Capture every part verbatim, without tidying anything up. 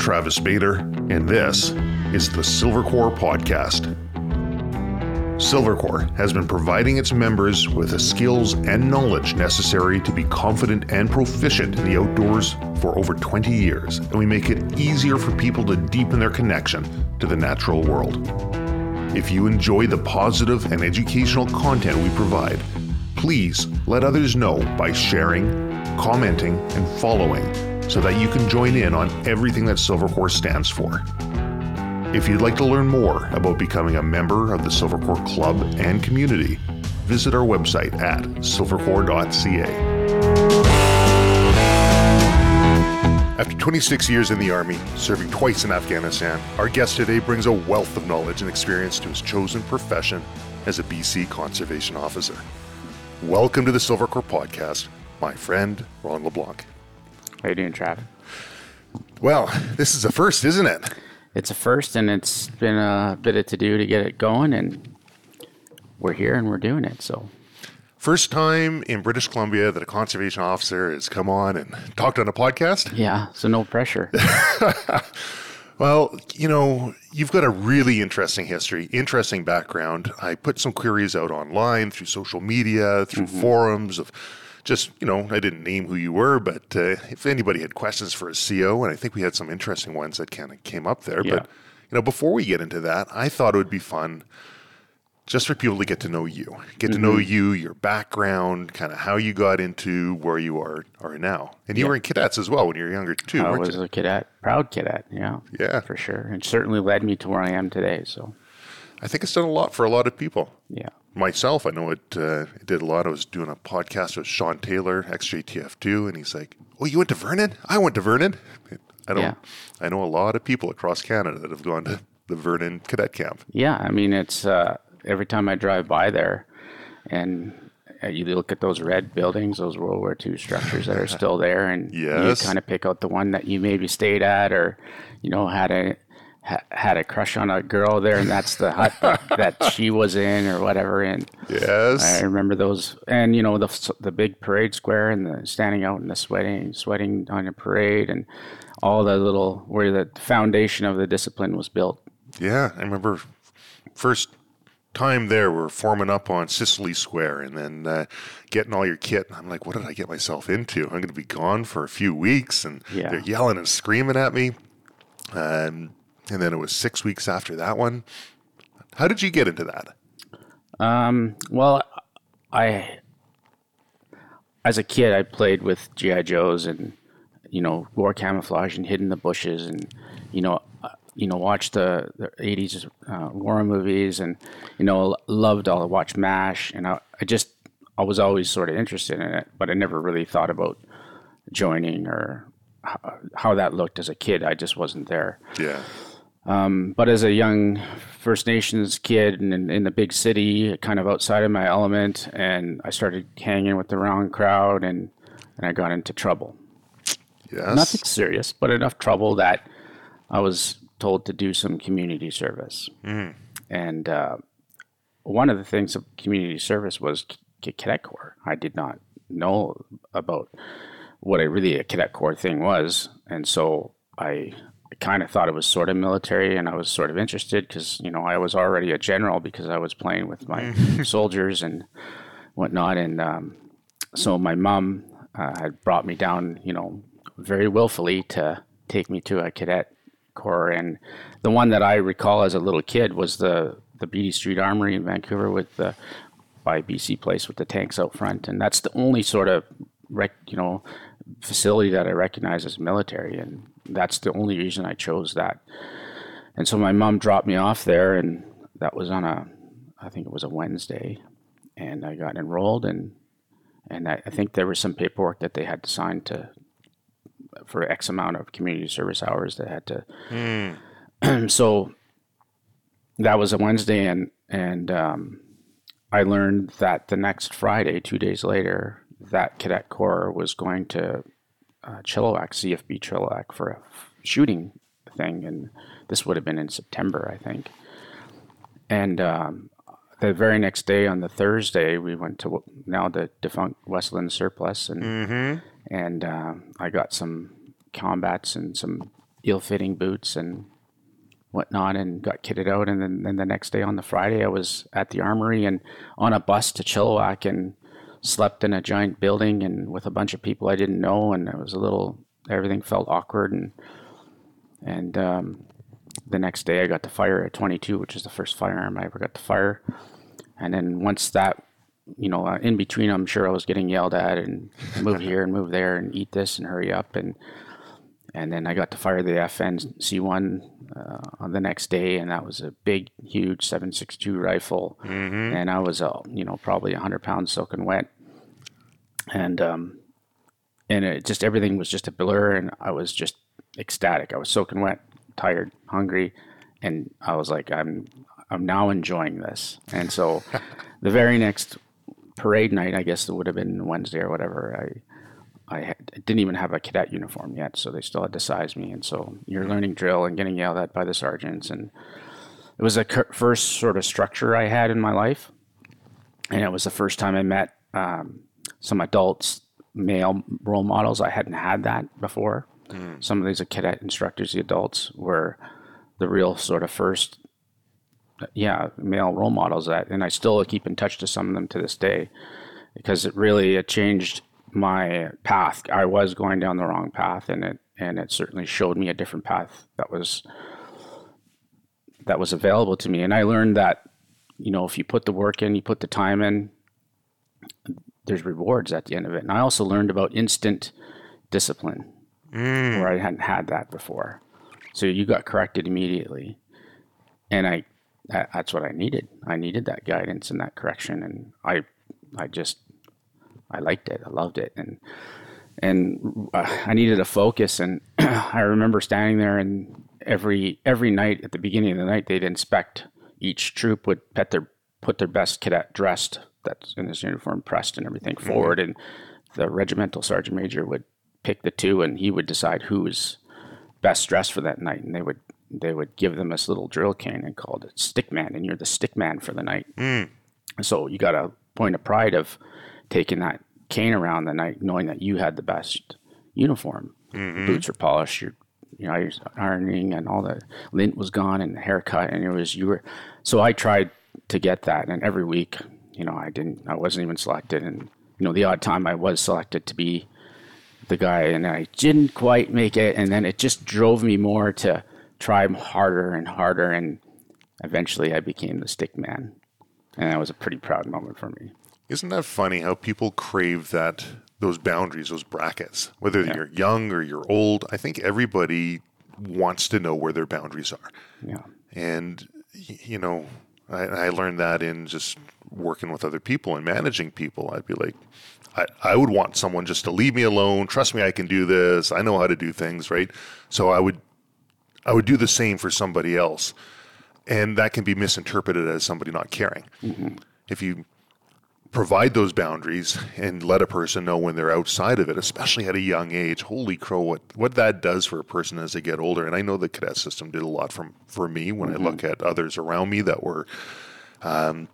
Travis Bader, and this is the Silvercore Podcast. Silvercore has been providing its members with the skills and knowledge necessary to be confident and proficient in the outdoors for over twenty years, and we make it easier for people to deepen their connection to the natural world. If you enjoy the positive and educational content we provide, please let others know by sharing, commenting, and following so that you can join in on everything that Silvercore stands for. If you'd like to learn more about becoming a member of the Silvercore Club and community, visit our website at silvercore dot c a. After twenty-six years in the Army, serving twice in Afghanistan, our guest today brings a wealth of knowledge and experience to his chosen profession as a B C Conservation Officer. Welcome to the Silvercore Podcast, my friend, Ron LeBlanc. How are you doing, Trav? Well, this is a first, isn't it? It's a first, and it's been a bit of to-do to get it going, and we're here and we're doing it. So, first time in British Columbia that a conservation officer has come on and talked on a podcast? Yeah, so no pressure. Well, you know, you've got a really interesting history, interesting background. I put some queries out online through social media, through mm-hmm. forums of just, you know, I didn't name who you were, but uh, if anybody had questions for a C O, and I think we had some interesting ones that kind of came up there. Yeah. But, you know, before we get into that, I thought it would be fun just for people to get to know you, get mm-hmm. to know you, your background, kind of how you got into where you are, are now. And you yeah. were in cadets as well when you were younger too, I weren't was you? a cadet, proud cadet, yeah. Yeah. For sure. It certainly led me to where I am today, so. I think it's done a lot for a lot of people. Yeah. Myself, I know it, uh, it did a lot. I was doing a podcast with Sean Taylor, X J T F two, and he's like, oh, you went to Vernon? I went to Vernon. I don't. Yeah. I know a lot of people across Canada that have gone to the Vernon cadet camp. Yeah, I mean, it's uh, every time I drive by there, and you look at those red buildings, those World War Two structures that are still there, and yes. you kind of pick out the one that you maybe stayed at or, you know, had a... had a crush on a girl there, and that's the hut that she was in or whatever. And yes, I remember those. And, you know, the the big parade square and the standing out in the sweating, sweating on a parade and all the little where the foundation of the discipline was built. Yeah, I remember first time there, we were forming up on Sicily Square and then uh, getting all your kit. And I'm like, what did I get myself into? I'm going to be gone for a few weeks. And yeah. they're yelling and screaming at me. Um And then it was six weeks after that one. How did you get into that? Um, well, I, as a kid, I played with G I Joes and, you know, wore camouflage and hid in the bushes and, you know, uh, you know, watched the, the eighties uh, war movies and, you know, loved all the watch MASH. And I, I just, I was always sort of interested in it, but I never really thought about joining or how, how that looked as a kid. I just wasn't there. Yeah. Um, but as a young First Nations kid and in, in the big city, kind of outside of my element, and I started hanging with the wrong crowd, and, and I got into trouble. Yes. Nothing serious, but enough trouble that I was told to do some community service. Mm. And uh, one of the things of community service was c- cadet corps. I did not know about what a really a cadet corps thing was, and so I... I kind of thought it was sort of military, and I was sort of interested because, you know, I was already a general because I was playing with my soldiers and whatnot. And um, so my mom uh, had brought me down, you know, very willfully to take me to a cadet corps. And the one that I recall as a little kid was the, the Beattie Street Armory in Vancouver with the, by B C Place with the tanks out front. And that's the only sort of, rec, you know, facility that I recognize as military, and that's the only reason I chose that. And so my mom dropped me off there, and that was on a, I think it was a Wednesday, and I got enrolled, and and I, I think there was some paperwork that they had to sign to for X amount of community service hours that had to. Mm. So that was a Wednesday, and and um, I learned that the next Friday, two days later, that cadet corps was going to uh, Chilliwack C F B Chilliwack for a shooting thing, and this would have been in September, I think. And um, the very next day, on the Thursday, we went to now the defunct Westland surplus, and mm-hmm. and uh, I got some combats and some ill-fitting boots and whatnot, and got kitted out. And then, then the next day on the Friday, I was at the armory and on a bus to Chilliwack, and slept in a giant building and with a bunch of people I didn't know. And it was a little, everything felt awkward. And and um, the next day I got to fire a twenty-two, which is the first firearm I ever got to fire. And then once that, you know, uh, in between, I'm sure I was getting yelled at and move here and move there and eat this and hurry up. And and then I got to fire the F N C one uh, on the next day, and that was a big, huge seven six two rifle. Mm-hmm. And I was, uh, you know, probably one hundred pounds soaking wet. And um, and it just, everything was just a blur, and I was just ecstatic. I was soaking wet, tired, hungry, and I was like, I'm I'm now enjoying this. And so the very next parade night, I guess it would have been Wednesday or whatever, I I had, didn't even have a cadet uniform yet, so they still had to size me. And so you're learning drill and getting yelled at by the sergeants. And it was the first sort of structure I had in my life. And it was the first time I met um, some adults, male role models. I hadn't had that before. Mm. Some of these cadet instructors, the adults, were the real sort of first, yeah, male role models. That, and I still keep in touch to some of them to this day, because it really, it changed my path. I was going down the wrong path, and it and it certainly showed me a different path that was that was available to me. And I learned that, you know, if you put the work in, you put the time in, there's rewards at the end of it. And I also learned about instant discipline, mm. where I hadn't had that before. So you got corrected immediately, and I that, that's what I needed. I needed that guidance and that correction, and I I just I liked it. I loved it. And and uh, I needed a focus. And I remember standing there, and every every night at the beginning of the night, they'd inspect. Each troop would pet their, put their best cadet dressed, that's in his uniform, pressed and everything forward. Mm-hmm. And the regimental sergeant major would pick the two, and he would decide who was best dressed for that night. And they would they would give them this little drill cane and called it stick man. And you're the stick man for the night. Mm. So you got a point of pride of taking that cane around the night, knowing that you had the best uniform. Mm-hmm. Boots were polished, your, you know, your ironing and all the lint was gone, and the haircut, and it was, you were, so I tried to get that. And every week, you know, I didn't, I wasn't even selected. And, you know, the odd time I was selected to be the guy, and I didn't quite make it. And then it just drove me more to try harder and harder. And eventually I became the stick man. And that was a pretty proud moment for me. Isn't that funny how people crave that, those boundaries, those brackets, whether yeah. you're young or you're old? I think everybody wants to know where their boundaries are. Yeah. And, you know, I, I learned that in just working with other people and managing people. I'd be like, I, I would want someone just to leave me alone. Trust me, I can do this. I know how to do things, right? So I would, I would do the same for somebody else. And that can be misinterpreted as somebody not caring. Mm-hmm. If you provide those boundaries and let a person know when they're outside of it, especially at a young age. Holy crow, what, what that does for a person as they get older. And I know the cadet system did a lot from, for me when mm-hmm. I look at others around me that were, um,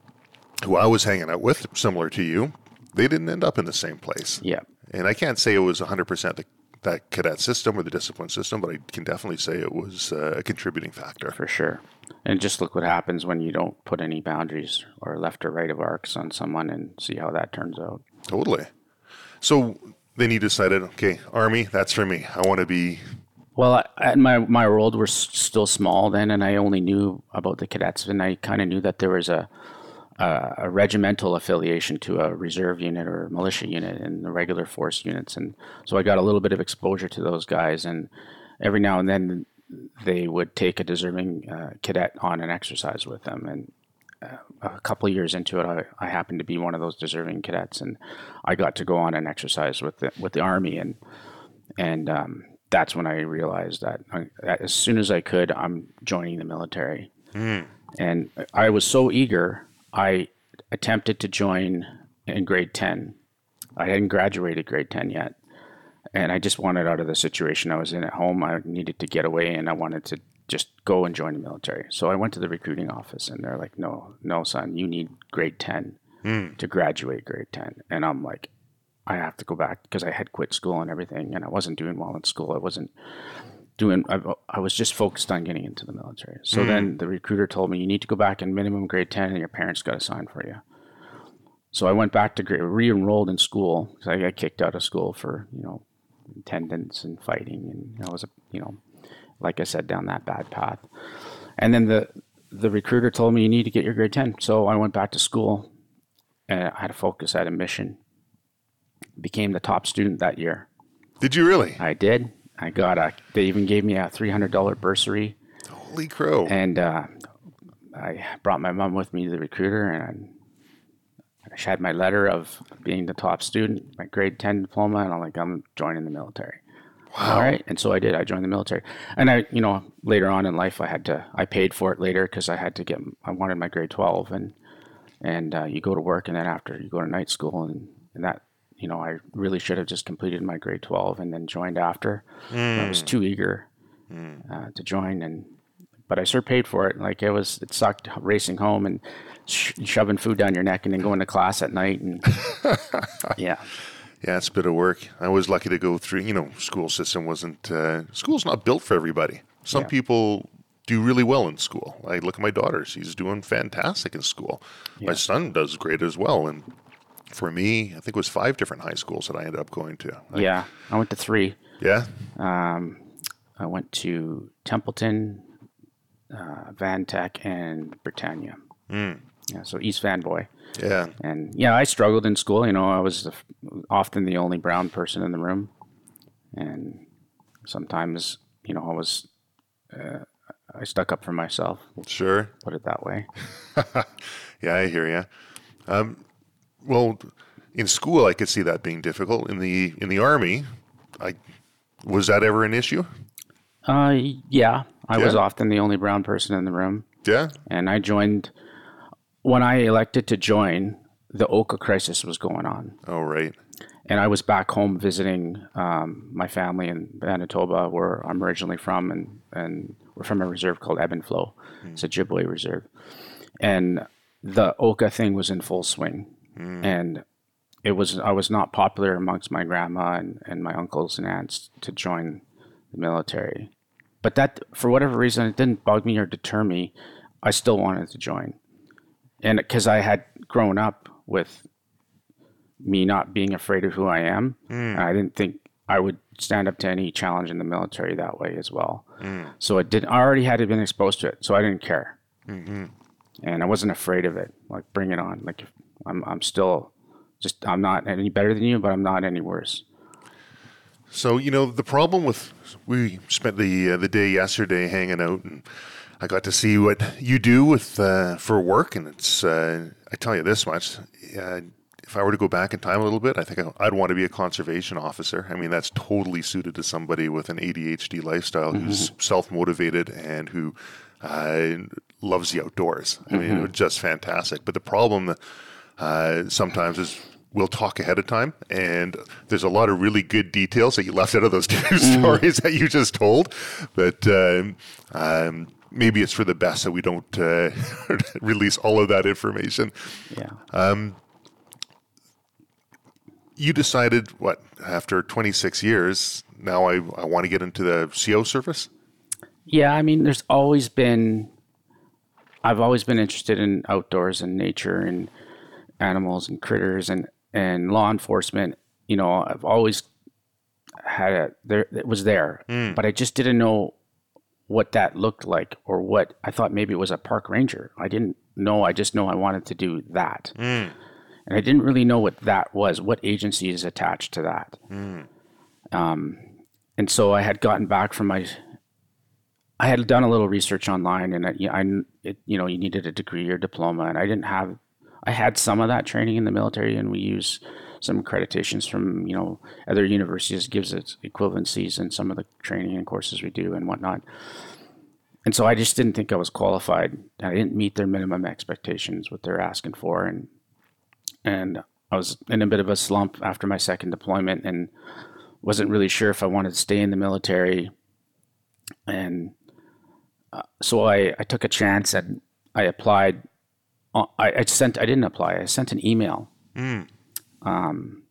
who I was hanging out with, similar to you, they didn't end up in the same place. Yeah. And I can't say it was one hundred percent the, that cadet system or the discipline system, but I can definitely say it was a contributing factor. For sure. And just look what happens when you don't put any boundaries or left or right of arcs on someone, and see how that turns out. Totally. So then you decided, okay, Army, that's for me. I want to be... Well, I, my, my world was still small then, and I only knew about the cadets, and I kind of knew that there was a, a a regimental affiliation to a reserve unit or militia unit and the regular force units. And so I got a little bit of exposure to those guys, and every now and then they would take a deserving uh, cadet on an exercise with them. And uh, a couple of years into it, I, I happened to be one of those deserving cadets, and I got to go on an exercise with the, with the Army. And and um, that's when I realized that I, as soon as I could, I'm joining the military. Mm. And I was so eager, I attempted to join in grade ten. I hadn't graduated grade ten yet. And I just wanted out of the situation I was in at home. I needed to get away, and I wanted to just go and join the military. So I went to the recruiting office, and they're like, no, no, son, you need grade ten mm. to graduate grade ten. And I'm like, I have to go back, because I had quit school and everything, and I wasn't doing well in school. I wasn't doing, I, I was just focused on getting into the military. So mm. then the recruiter told me, you need to go back in minimum grade ten and your parents got to sign for you. So I went back to grade, re-enrolled in school because I got kicked out of school for, you know, attendance and fighting. And I was, a, you know, like I said, down that bad path. And then the, the recruiter told me, you need to get your grade ten. So I went back to school and I had a focus, I had a mission. Became the top student that year. Did you really? I did. I got a, they even gave me a three hundred dollars bursary. Holy crow. And uh, I brought my mom with me to the recruiter and I had my letter of being the top student, my grade ten diploma, and I'm like, I'm joining the military. Wow. All right. And so I did. I joined the military. And I, you know, later on in life, I had to, I paid for it later because I had to get, I wanted my grade twelve and, and uh, you go to work and then after you go to night school and, and that, you know, I really should have just completed my grade twelve and then joined after. Mm. I was too eager mm. uh, to join, and but I sure paid for it. Like it was, it sucked racing home and sh- shoving food down your neck and then going to class at night. And yeah, yeah, it's a bit of work. I was lucky to go through. You know, school system wasn't uh, school's not built for everybody. Some yeah. people do really well in school. I look at my daughter; she's doing fantastic in school. Yeah. My son does great as well, and. For me, I think it was five different high schools that I ended up going to. I, yeah, I went to three. Yeah? Um, I went to Templeton, uh, Van Tech, and Britannia. Mm. Yeah, so East Van Boy. Yeah. And, yeah, I struggled in school. You know, I was the, often the only brown person in the room. And sometimes, you know, I was... Uh, I stuck up for myself. Sure. Put it that way. Yeah, I hear you. Um Well, in school, I could see that being difficult. In the in the Army, I was that ever an issue? Uh, yeah. I yeah. was often the only brown person in the room. Yeah. And I joined, when I elected to join, the Oka crisis was going on. Oh, right. And I was back home visiting um, my family in Manitoba, where I'm originally from, and, and we're from a reserve called Ebb and Flow. Mm. It's a Ojibwe reserve. And the Oka thing was in full swing. Mm. And it was I was not popular amongst my grandma and, and my uncles and aunts to join the military. But that, for whatever reason, it didn't bug me or deter me. I still wanted to join. And because I had grown up with me not being afraid of who I am, mm. I didn't think I would stand up to any challenge in the military that way as well. Mm. So it didn't, I already had been exposed to it, so I didn't care. Mm-hmm. And I wasn't afraid of it. Like, bring it on. Like, if, I'm I'm still just, I'm not any better than you, but I'm not any worse. So, you know, the problem with, we spent the uh, the day yesterday hanging out and I got to see what you do with, uh, for work. And it's, uh, I tell you this much, uh, if I were to go back in time a little bit, I think I'd, I'd want to be a conservation officer. I mean, that's totally suited to somebody with an A D H D lifestyle mm-hmm. who's self-motivated and who uh, loves the outdoors. I mm-hmm. mean, it's just fantastic. But the problem that, Uh, sometimes is we'll talk ahead of time, and there's a lot of really good details that you left out of those two mm. stories that you just told. But um, um, maybe it's for the best that we don't uh, release all of that information. Yeah. Um, you decided what after twenty-six years? Now I I want to get into the C O service. Yeah, I mean, there's always been. I've always been interested in outdoors and nature and. Animals and critters and, and law enforcement, you know, I've always had a, there, it was there, mm. but I just didn't know what that looked like or what I thought maybe it was a park ranger. I didn't know. I just know I wanted to do that. Mm. And I didn't really know what that was, what agency is attached to that. Mm. Um, and so I had gotten back from my, I had done a little research online and I, I it, you know, you needed a degree or diploma and I didn't have I had some of that training in the military, and we use some accreditations from, you know, other universities gives its equivalencies in some of the training and courses we do and whatnot. And so I just didn't think I was qualified. I didn't meet their minimum expectations, what they're asking for. And and I was in a bit of a slump after my second deployment and wasn't really sure if I wanted to stay in the military. And uh, so I, I took a chance and I applied. I, I sent. I didn't apply. I sent an email mm. um,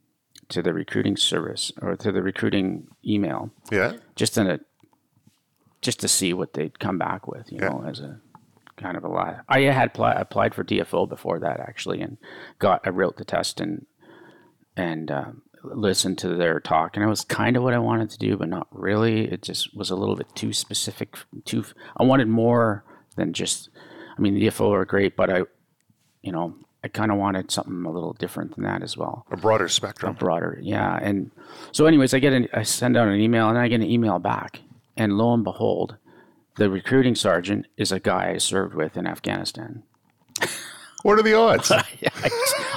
to the recruiting service or to the recruiting email. Yeah. Just in a just to see what they'd come back with, you yeah. know, as a kind of a lot. I had pl- applied for D F O before that, actually, and got I wrote the test and and um, listened to their talk, and it was kind of what I wanted to do, but not really. It just was a little bit too specific. Too I wanted more than just. I mean, the D F O are great, but I, you know, I kind of wanted something a little different than that as well. A broader spectrum. A broader, yeah. And so, anyways, I get an, I send out an email, and I get an email back, and lo and behold, the recruiting sergeant is a guy I served with in Afghanistan. What are the odds? I,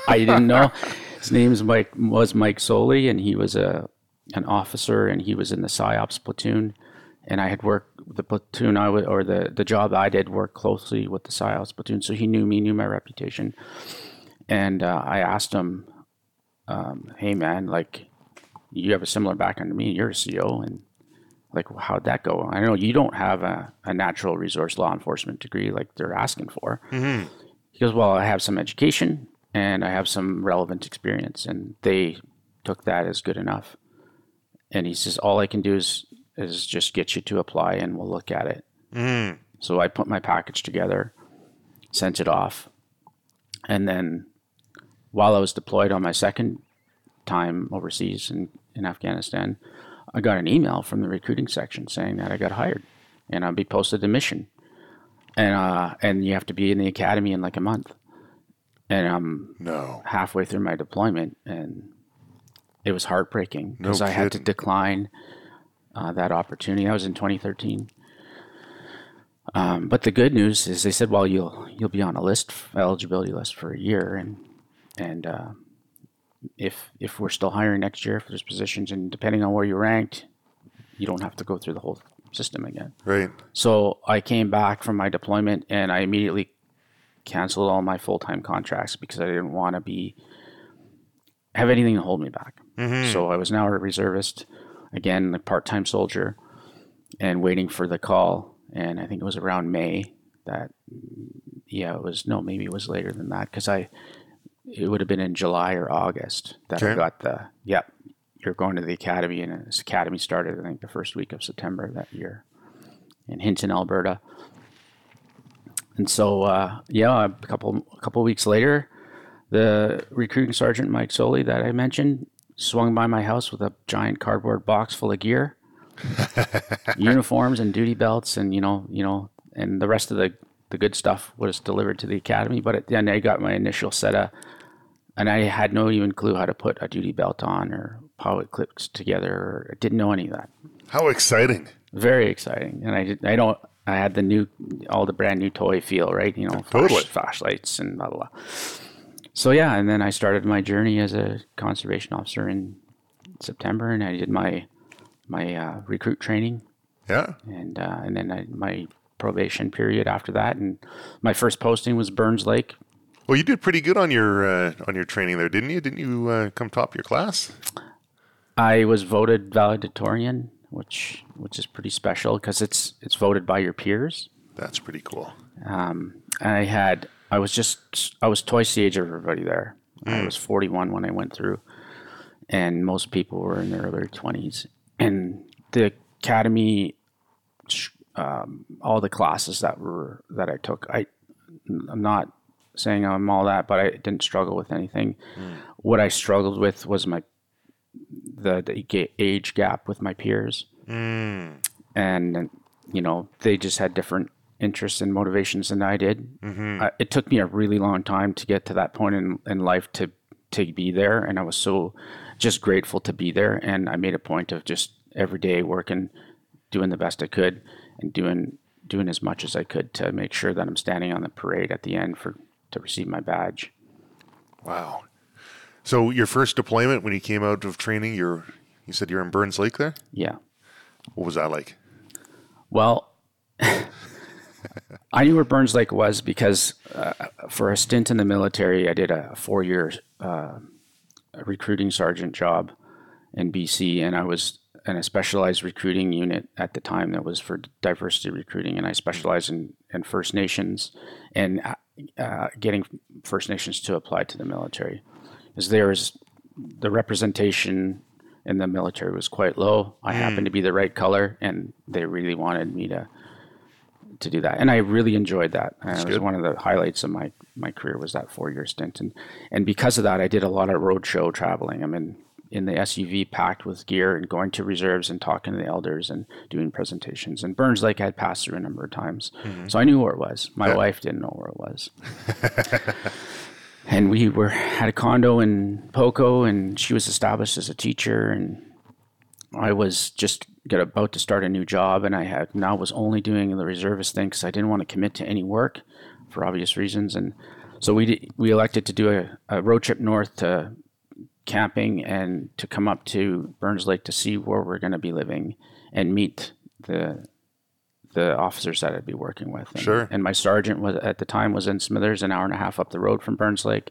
I didn't know. His name is Mike, was Mike Soley, and he was a an officer, and he was in the PSYOPs platoon. And I had worked the platoon I would, or the, the job I did work closely with the PSYOPs platoon. So he knew me, knew my reputation. And uh, I asked him, um, hey, man, like, you have a similar background to me. You're a C O. And, like, well, how'd that go? I know you don't have a, a natural resource law enforcement degree like they're asking for. Mm-hmm. He goes, well, I have some education and I have some relevant experience. And they took that as good enough. And he says, all I can do is... is just get you to apply and we'll look at it. Mm. So I put my package together, sent it off. And then while I was deployed on my second time overseas in, in Afghanistan, I got an email from the recruiting section saying that I got hired and I'll be posted to mission. And uh, and you have to be in the academy in like a month. And I'm no. halfway through my deployment and it was heartbreaking because no I had to decline... Uh, that opportunity. That was in twenty thirteen. Um, but the good news is they said, well, you'll you'll be on a list, eligibility list for a year, and and uh, if if we're still hiring next year for those positions, and depending on where you ranked, you don't have to go through the whole system again. Right. So I came back from my deployment, and I immediately canceled all my full-time contracts because I didn't want to be have anything to hold me back. Mm-hmm. So I was now a reservist. Again, a part-time soldier and waiting for the call. And I think it was around May that, yeah, it was, no, maybe it was later than that. Because I, it would have been in July or August that sure. I got the, yep, you're going to the academy. And this academy started, I think, the first week of September that year in Hinton, Alberta. And so, uh, yeah, a couple, a couple weeks later, the recruiting sergeant, Mike Soley, that I mentioned, swung by my house with a giant cardboard box full of gear, uniforms and duty belts, and you know, you know, and the rest of the, the good stuff was delivered to the academy. But at the end, I got my initial set of, and I had no even clue how to put a duty belt on or how it clips together. I didn't know any of that. How exciting! Very exciting, and I did, I don't. I had the new, all the brand new toy feel, right? You know, totally. flash, flashlights and blah blah blah. So, yeah, and then I started my journey as a conservation officer in September, and I did my my uh, recruit training. Yeah. And uh, and then I, my probation period after that, and my first posting was Burns Lake. Well, you did pretty good on your uh, on your training there, didn't you? Didn't you uh, come top your class? I was voted valedictorian, which which is pretty special because it's it's voted by your peers. That's pretty cool. Um, I had... I was just, I was twice the age of everybody there. Mm. I was forty-one when I went through, and most people were in their early twenties. And the academy, um, all the classes that were, that I took, I, I'm not saying I'm all that, but I didn't struggle with anything. Mm. What I struggled with was my, the, the age gap with my peers. Mm. And, you know, they just had different interests and motivations than I did. Mm-hmm. Uh, it took me a really long time to get to that point in, in life to to be there, and I was so just grateful to be there. And I made a point of just every day working, doing the best I could, and doing doing as much as I could to make sure that I'm standing on the parade at the end for to receive my badge. Wow! So your first deployment when you came out of training, you're you said you're in Burns Lake there? Yeah. What was that like? Well. I knew where Burns Lake was because uh, for a stint in the military, I did a four-year uh, recruiting sergeant job in B C, and I was in a specialized recruiting unit at the time that was for diversity recruiting, and I specialized in, in First Nations and uh, getting First Nations to apply to the military. Because there is the representation and the military was quite low. I mm. happened to be the right color, and they really wanted me to to do that. And I really enjoyed that. Uh, it was good. One of the highlights of my, my career was that four-year stint. And and because of that, I did a lot of roadshow traveling. I mean, in the S U V packed with gear and going to reserves and talking to the elders and doing presentations. And Burns Lake I had passed through a number of times. Mm-hmm. So I knew where it was. My yeah. wife didn't know where it was. And we were had a condo in Poco, and she was established as a teacher, and I was just got about to start a new job, and I had now was only doing the reservist thing because I didn't want to commit to any work for obvious reasons. And so we did, we elected to do a, a road trip north to camping and to come up to Burns Lake to see where we're going to be living and meet the the officers that I'd be working with. And, sure. And my sergeant was at the time was in Smithers, an hour and a half up the road from Burns Lake.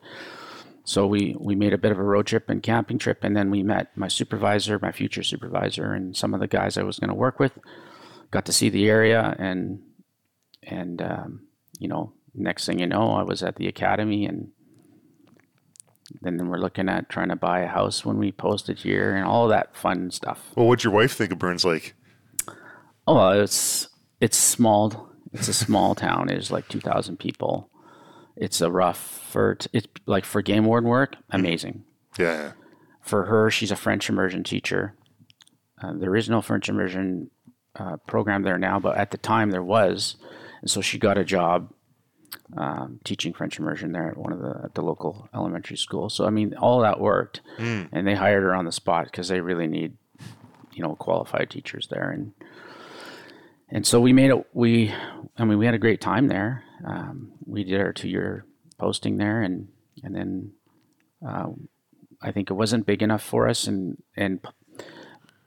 So we, we made a bit of a road trip and camping trip, and then we met my supervisor, my future supervisor, and some of the guys I was going to work with. Got to see the area, and and um, you know, next thing you know, I was at the academy, and then we're looking at trying to buy a house when we posted here, and all that fun stuff. Well, what'd your wife think of Burns Lake? Oh, it's it's small. It's a small town. It's like two thousand people. It's a rough for it's like for game warden work, amazing. Yeah. For her, she's a French immersion teacher. Uh, there is no French immersion uh, program there now, but at the time there was, and so she got a job um, teaching French immersion there at one of the at the local elementary school. So I mean, all that worked, mm. and they hired her on the spot because they really need, you know, qualified teachers there, and and so we made it. We I mean, we had a great time there. Um, we did our two-year posting there, and and then uh, I think it wasn't big enough for us. And and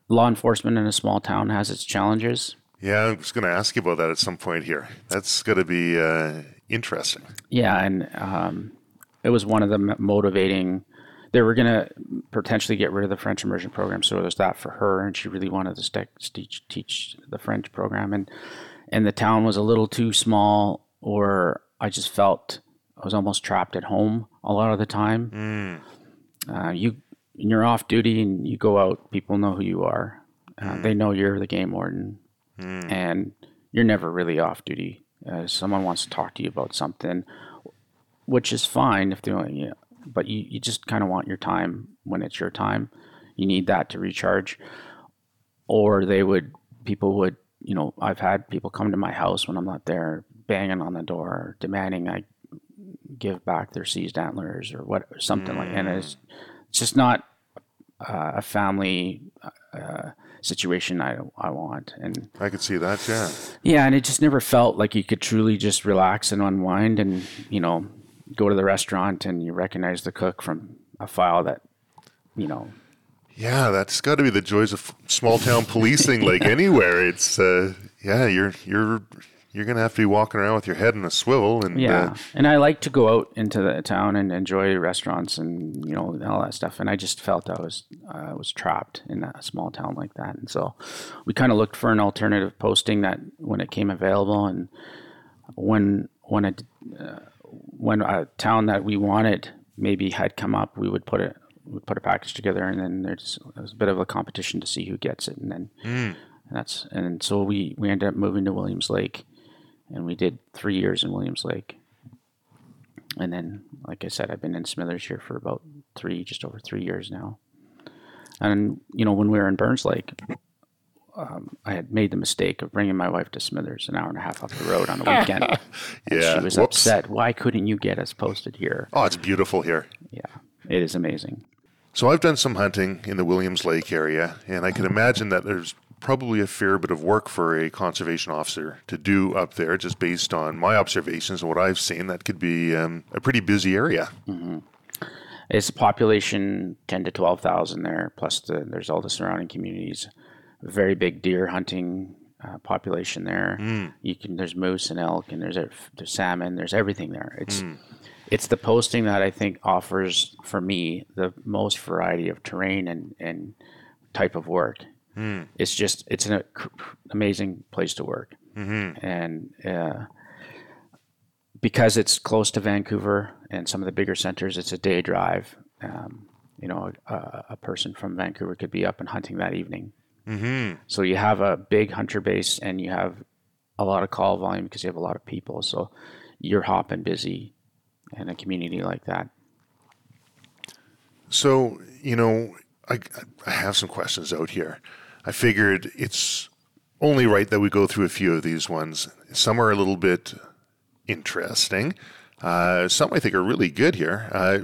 law enforcement in a small town has its challenges. Yeah, I was going to ask you about that at some point here. That's going to be uh, interesting. Yeah, and um, it was one of the motivating. They were going to potentially get rid of the French immersion program, so it was that for her, and she really wanted to st- teach teach the French program, and and the town was a little too small. Or I just felt I was almost trapped at home a lot of the time. Mm. Uh, you, you're off duty and you go out, people know who you are. Uh, mm. They know you're the game warden. Mm. And you're never really off duty. Uh, someone wants to talk to you about something, which is fine if they want you. But you, you just kind of want your time when it's your time. You need that to recharge. Or they would, people would, you know, I've had people come to my house when I'm not there, banging on the door, demanding I give back their seized antlers or what, or something mm. like that. And it's just not uh, a family uh, situation I, I want. And I could see that, yeah. Yeah, and it just never felt like you could truly just relax and unwind and, you know, go to the restaurant and you recognize the cook from a file that, you know. Yeah, that's got to be the joys of small-town policing, like yeah. anywhere. It's, uh, yeah, you're you're... You're going to have to be walking around with your head in a swivel. And yeah, uh, and I like to go out into the town and enjoy restaurants and, you know, all that stuff. And I just felt I was uh, was trapped in a small town like that. And so we kind of looked for an alternative posting that when it came available. And when when a, uh, when a town that we wanted maybe had come up, we would put it, we'd put a package together. And then there's there was a bit of a competition to see who gets it. And then mm. and that's and so we, we ended up moving to Williams Lake. And we did three years in Williams Lake. And then, like I said, I've been in Smithers here for about three, just over three years now. And, you know, when we were in Burns Lake, um, I had made the mistake of bringing my wife to Smithers an hour and a half up the road on a weekend. yeah. And she was Whoops. upset. Why couldn't you get us posted here? Oh, it's beautiful here. Yeah, it is amazing. So I've done some hunting in the Williams Lake area, and I can imagine that there's probably a fair bit of work for a conservation officer to do up there, just based on my observations and what I've seen. That could be um, a pretty busy area. Mm-hmm. It's a population ten to twelve thousand there, plus the, there's all the surrounding communities. Very big deer hunting uh, population there. Mm. You can there's moose and elk and there's, a, there's salmon. There's everything there. It's mm. it's the posting that I think offers for me the most variety of terrain and, and type of work. Mm. It's just, it's an amazing place to work. Mm-hmm. And uh, because it's close to Vancouver and some of the bigger centers, it's a day drive. Um, you know, a, a person from Vancouver could be up and hunting that evening. Mm-hmm. So you have a big hunter base and you have a lot of call volume because you have a lot of people. So you're hopping busy in a community like that. So, you know, I, I have some questions out here. I figured it's only right that we go through a few of these ones. Some are a little bit interesting. Uh, some I think are really good here. Uh,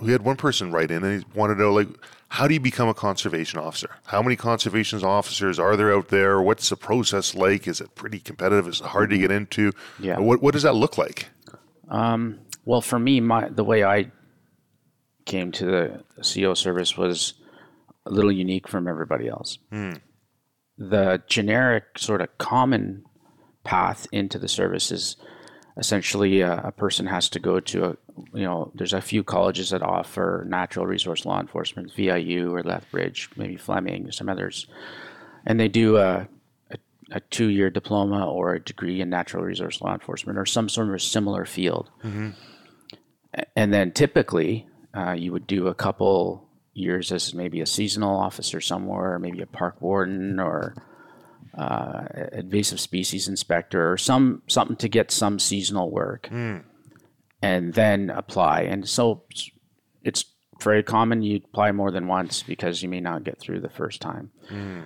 we had one person write in and he wanted to know, like, how do you become a conservation officer? How many conservation officers are there out there? What's the process like? Is it pretty competitive? Is it hard to get into? Yeah. What What does that look like? Um, well, for me, my the way I came to the C O service was a little unique from everybody else. Mm. The generic sort of common path into the service is essentially a, a person has to go to a, you know, there's a few colleges that offer natural resource law enforcement, V I U or Lethbridge, maybe Fleming, some others. And they do a, a, a two-year diploma or a degree in natural resource law enforcement or some sort of similar field. Mm-hmm. And then typically uh, you would do a couple years as maybe a seasonal officer somewhere, or maybe a park warden or uh, invasive species inspector or some something to get some seasonal work mm. and then apply. And so it's very common you apply more than once because you may not get through the first time. Mm.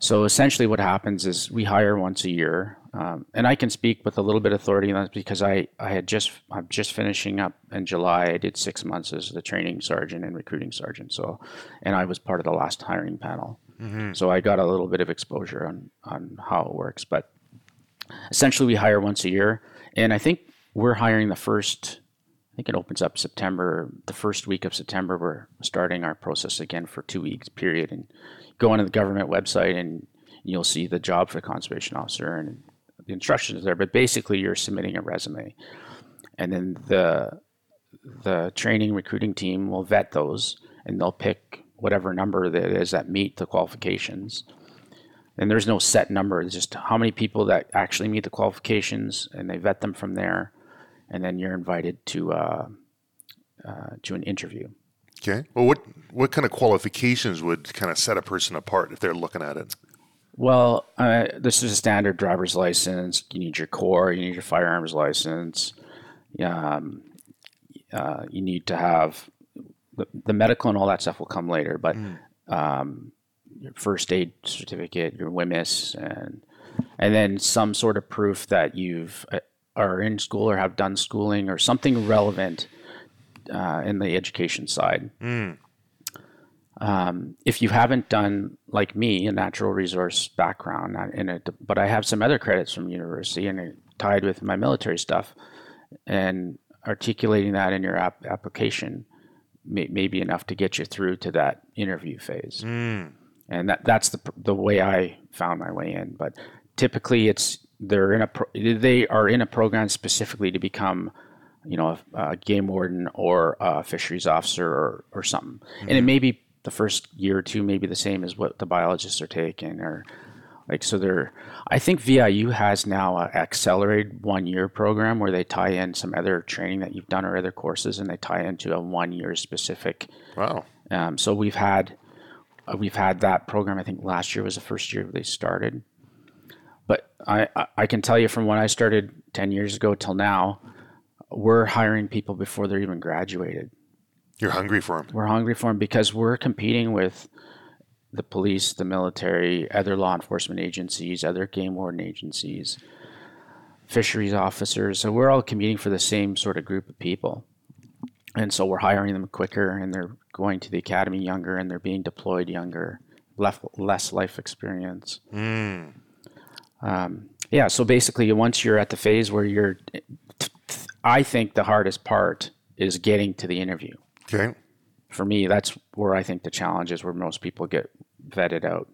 So essentially what happens is we hire once a year. Um, and I can speak with a little bit of authority on this because I, I had just, I'm just finishing up in July. I did six months as the training sergeant and recruiting sergeant. So, and I was part of the last hiring panel. Mm-hmm. So I got a little bit of exposure on, on how it works, but essentially we hire once a year. And I think we're hiring the first, I think it opens up September, the first week of September, we're starting our process again for two weeks period. And go onto the government website and you'll see the job for the conservation officer and the instructions there, but basically you're submitting a resume. And then the the training recruiting team will vet those and they'll pick whatever number that is that meet the qualifications. And there's no set number, it's just how many people that actually meet the qualifications and they vet them from there. And then you're invited to uh, uh, to an interview. Okay. Well, what, what kind of qualifications would kind of set a person apart if they're looking at it? Well, uh, this is a standard driver's license. You need your core. You need your firearms license. Um, uh, you need to have the, the medical and all that stuff will come later. But mm. um, your first aid certificate, your W M I S, and and then some sort of proof that you've uh, are in school or have done schooling or something relevant uh, in the education side. Mm. Um, if you haven't done, like me, a natural resource background, in it, but I have some other credits from university and it tied with my military stuff, and articulating that in your ap- application may, may be enough to get you through to that interview phase. Mm. And that that's the the way I found my way in. But typically, it's they're in a pro- they are in a program specifically to become, you know, a, a game warden or a fisheries officer or or something, mm. and it may be. The first year or two may be the same as what the biologists are taking, or like so. They're I think V I U has now an accelerated one-year program where they tie in some other training that you've done or other courses, and they tie into a one-year specific. Wow! Um, so we've had uh, we've had that program. I think last year was the first year they started. But I I can tell you from when I started ten years ago till now, we're hiring people before they're even graduated. You're hungry for them. We're hungry for them because we're competing with the police, the military, other law enforcement agencies, other game warden agencies, fisheries officers. So we're all competing for the same sort of group of people. And so we're hiring them quicker and they're going to the academy younger and they're being deployed younger, less, less life experience. Mm. Um, yeah, so basically once you're at the phase where you're, I think the hardest part is getting to the interview. Okay. For me, that's where I think the challenge is, where most people get vetted out.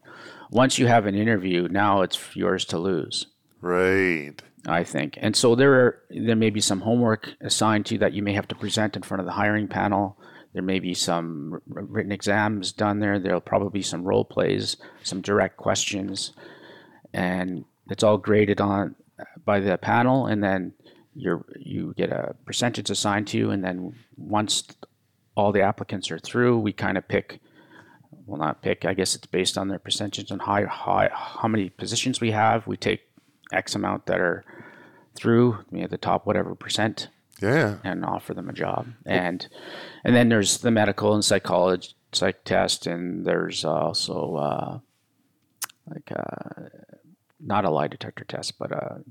Once you have an interview, now it's yours to lose. Right. I think. And so there are there may be some homework assigned to you that you may have to present in front of the hiring panel. There may be some written exams done there. There'll probably be some role plays, some direct questions. And it's all graded on by the panel. And then you're, you get a percentage assigned to you. And then once all the applicants are through, we kind of pick, well, not pick, I guess it's based on their percentages and high, high, how many positions we have. We take X amount that are through, we have the top whatever percent, yeah, and offer them a job. And and then there's the medical and psychology, psych test, and there's also uh, like a, not a lie detector test, but a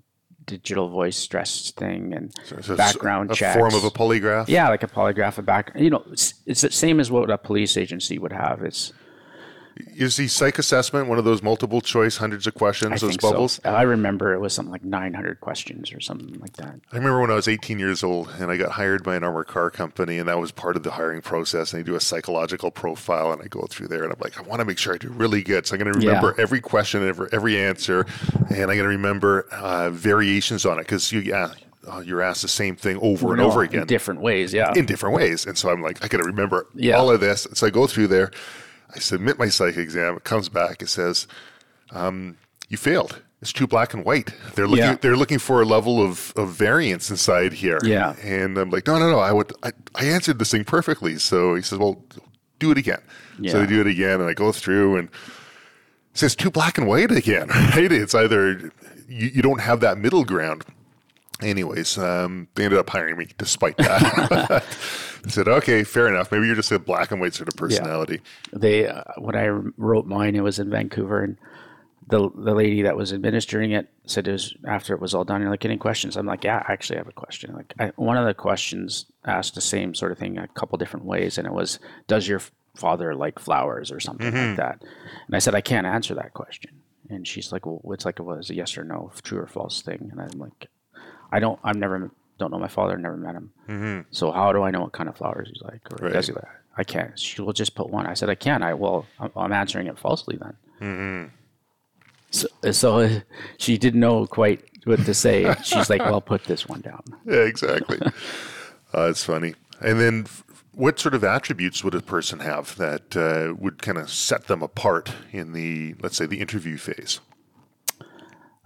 digital voice stress thing and so, so background a checks. A form of a polygraph? Yeah, like a polygraph, a background. You know, it's, it's the same as what a police agency would have. It's You see psych assessment, one of those multiple choice, hundreds of questions, I those bubbles? So. I remember it was something like nine hundred questions or something like that. I remember when I was eighteen years old and I got hired by an armored car company, and that was part of the hiring process. And they do a psychological profile, and I go through there and I'm like, I want to make sure I do really good. So I'm going to remember yeah. every question, every, every answer, and I'm going to remember uh, variations on it because you, yeah. Uh, you're asked the same thing over and no, over again. In different ways, yeah. In different ways. And so I'm like, I got to remember yeah. all of this. So I go through there. I submit my psych exam. It comes back. It says, um, you failed. It's too black and white. They're looking yeah. They're looking for a level of, of variance inside here. Yeah. And I'm like, no, no, no. I would. I, I answered this thing perfectly. So he says, well, do it again. Yeah. So they do it again, and I go through, and it says too black and white again, right? It's either you, you don't have that middle ground. Anyways, um, they ended up hiring me despite that. I said, okay, fair enough. Maybe you're just a black and white sort of personality. Yeah. They, uh, when I wrote mine, it was in Vancouver, and the the lady that was administering it said it was after it was all done. You're like, any questions? I'm like, yeah, I actually have a question. Like, I, one of the questions asked the same sort of thing a couple different ways, and it was, does your father like flowers or something mm-hmm. like that? And I said, I can't answer that question. And she's like, well, it's like it was a yes or no, true or false thing. And I'm like, I don't. I've never. Don't know my father. Never met him. Mm-hmm. So how do I know what kind of flowers he's like? Or right. does he like? I can't. She will just put one. I said I can't. I well, I'm, I'm answering it falsely then. Mm-hmm. So, so she didn't know quite what to say. She's like, well, put this one down. Yeah, exactly. uh, it's funny. And then, what sort of attributes would a person have that uh, would kind of set them apart in the, let's say, the interview phase?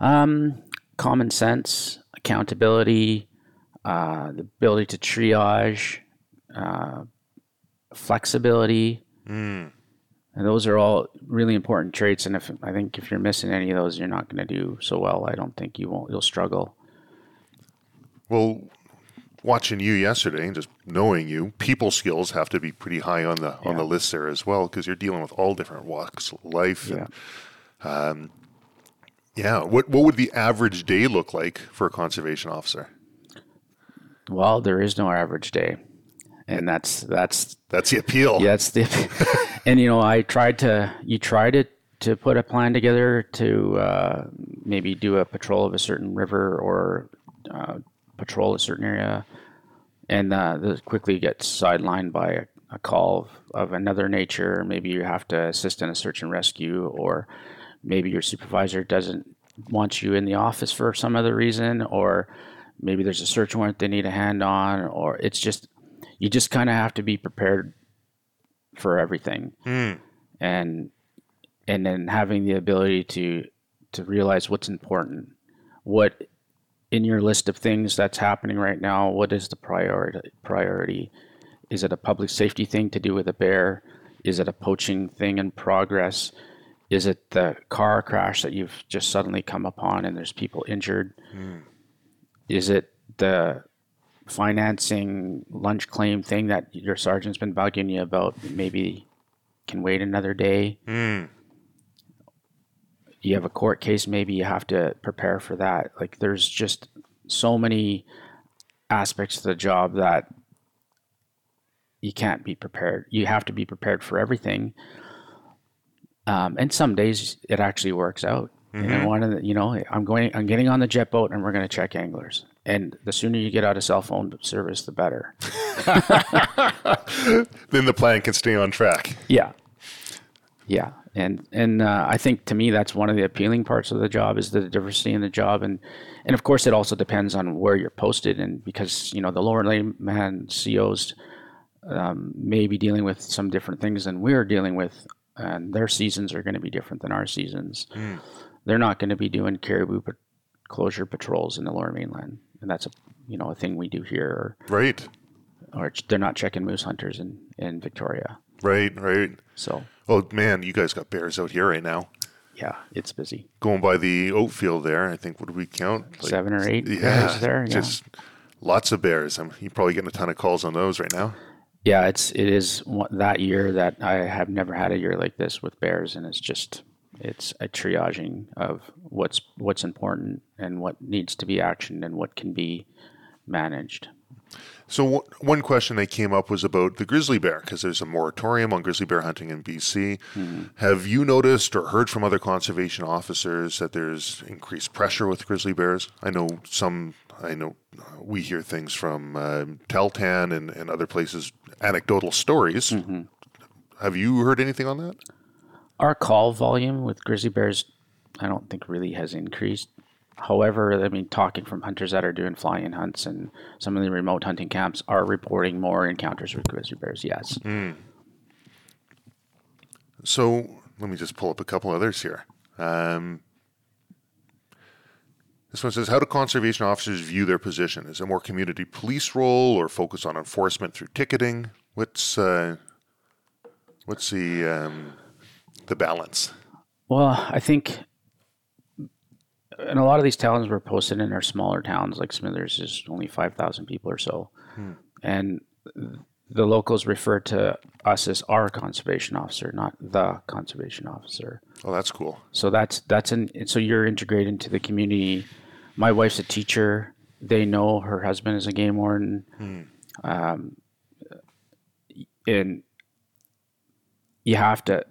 Um, common sense. Accountability, uh, the ability to triage, uh, flexibility, mm. and those are all really important traits. And if I think if you're missing any of those, you're not going to do so well. I don't think you won't. You'll struggle. Well, watching you yesterday and just knowing you, people skills have to be pretty high on the yeah. on the list there as well, because you're dealing with all different walks of life. Yeah. And, um, Yeah. What what would the average day look like for a conservation officer? Well, there is no average day. And that's that's That's the appeal. Yeah, that's the and you know, I tried to you try to, to put a plan together to uh, maybe do a patrol of a certain river or uh, patrol a certain area, and uh, this quickly gets sidelined by a, a call of, of another nature. Maybe you have to assist in a search and rescue, or maybe your supervisor doesn't want you in the office for some other reason, or maybe there's a search warrant they need a hand on, or it's just, you just kind of have to be prepared for everything. Mm. And, and then having the ability to, to realize what's important, what in your list of things that's happening right now, what is the priority priority? Is it a public safety thing to do with a bear? Is it a poaching thing in progress? Is it the car crash that you've just suddenly come upon and there's people injured? Mm. Is it the financing lunch claim thing that your sergeant's been bugging you about, maybe can wait another day? Mm. You have a court case, maybe you have to prepare for that. Like, there's just so many aspects of the job that you can't be prepared. You have to be prepared for everything. Um, and some days it actually works out. Mm-hmm. And one of the, you know, I'm going, I'm getting on the jet boat, and we're going to check anglers. And the sooner you get out of cell phone service, the better. Then the plan can stay on track. Yeah, yeah. And and uh, I think to me that's one of the appealing parts of the job, is the diversity in the job, and and of course it also depends on where you're posted, and because you know the lower layman C Os um, may be dealing with some different things than we're dealing with. And their seasons are going to be different than our seasons. Mm. They're not going to be doing caribou pa- closure patrols in the Lower Mainland, and that's a you know a thing we do here. Right. or they're not checking moose hunters in, in Victoria. Right, right. So, oh man, you guys got bears out here right now. Yeah, it's busy. Going by the oat field there, I think, what did we count? Like, Seven or eight yeah, bears there. Yeah. Just lots of bears. I mean, you're probably getting a ton of calls on those right now. Yeah, it's, it is that year that I have never had a year like this with bears, and it's just, it's a triaging of what's what's important and what needs to be actioned and what can be managed. So w- one question that came up was about the grizzly bear, because there's a moratorium on grizzly bear hunting in B C. Mm-hmm. Have you noticed or heard from other conservation officers that there's increased pressure with grizzly bears? I know some, I know we hear things from uh, Teltan and, and other places, anecdotal stories. Mm-hmm. Have you heard anything on that? Our call volume with grizzly bears, I don't think really has increased. However, I mean, talking from hunters that are doing fly-in hunts and some of the remote hunting camps are reporting more encounters with grizzly bears, yes. Mm. So let me just pull up a couple others here. Um, this one says, how do conservation officers view their position? Is it more community police role or focus on enforcement through ticketing? What's uh, what's the um, the balance? Well, I think... And a lot of these towns were posted in our smaller towns, like Smithers is only five thousand people or so. Hmm. And the locals refer to us as our conservation officer, not the conservation officer. Oh, that's cool. So that's, that's an, so you're integrated into the community. My wife's a teacher. They know her husband is a game warden. Hmm. Um, and you have to,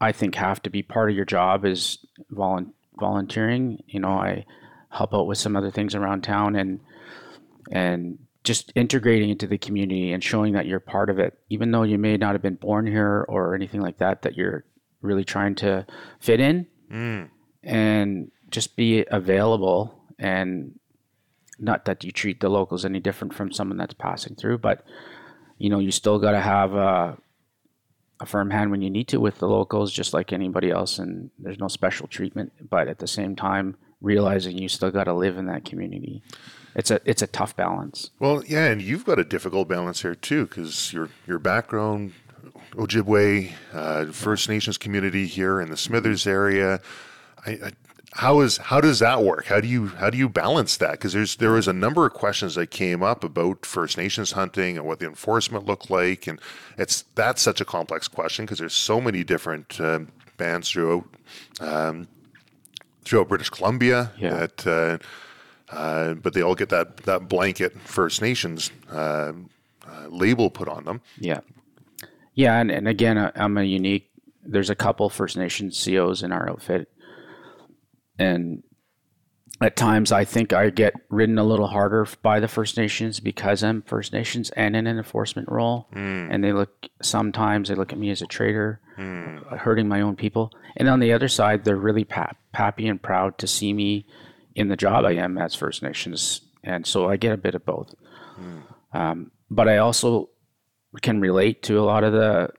I think have to be part of your job is volunteer. volunteering, you know, I help out with some other things around town and and just integrating into the community and showing that you're part of it, even though you may not have been born here or anything like that, that you're really trying to fit in mm. and just be available. And not that you treat the locals any different from someone that's passing through, but you know, you still got to have a a firm hand when you need to with the locals, just like anybody else, and there's no special treatment. But at the same time, realizing you still got to live in that community, it's a it's a tough balance. Well, yeah, and you've got a difficult balance here too, because your your background, Ojibwe, uh, First Nations community here in the Smithers area. I, I, how is how does that work? How do you how do you balance that? Because there's there was a number of questions that came up about First Nations hunting and what the enforcement looked like, and it's that's such a complex question because there's so many different um, bands throughout um, throughout British Columbia yeah. that, uh, uh, but they all get that that blanket First Nations uh, uh, label put on them. Yeah, yeah, and, and again, I, I'm a unique. There's a couple First Nations C Os in our outfit. And at times, I think I get ridden a little harder by the First Nations because I'm First Nations and in an enforcement role. Mm. And they look, sometimes they look at me as a traitor, mm. hurting my own people. And on the other side, they're really pap- happy and proud to see me in the job I am as First Nations. And so I get a bit of both. Mm. Um, but I also can relate to a lot of the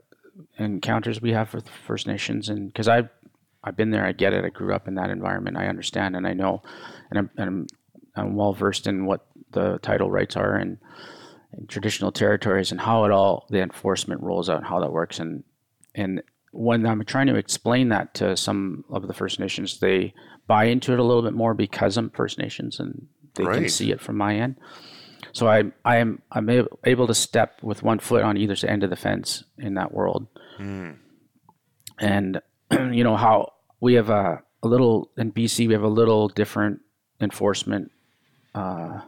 encounters we have with First Nations. And because I've I've been there. I get it. I grew up in that environment. I understand, and I know, and I'm and I'm, I'm well versed in what the title rights are and, and traditional territories and how it all the enforcement rolls out and how that works. And and when I'm trying to explain that to some of the First Nations, they buy into it a little bit more because I'm First Nations and they right. can see it from my end. So I I am I'm able, able to step with one foot on either end of the fence in that world, mm. and you know how. We have a, a little, in B C, we have a little different enforcement uh,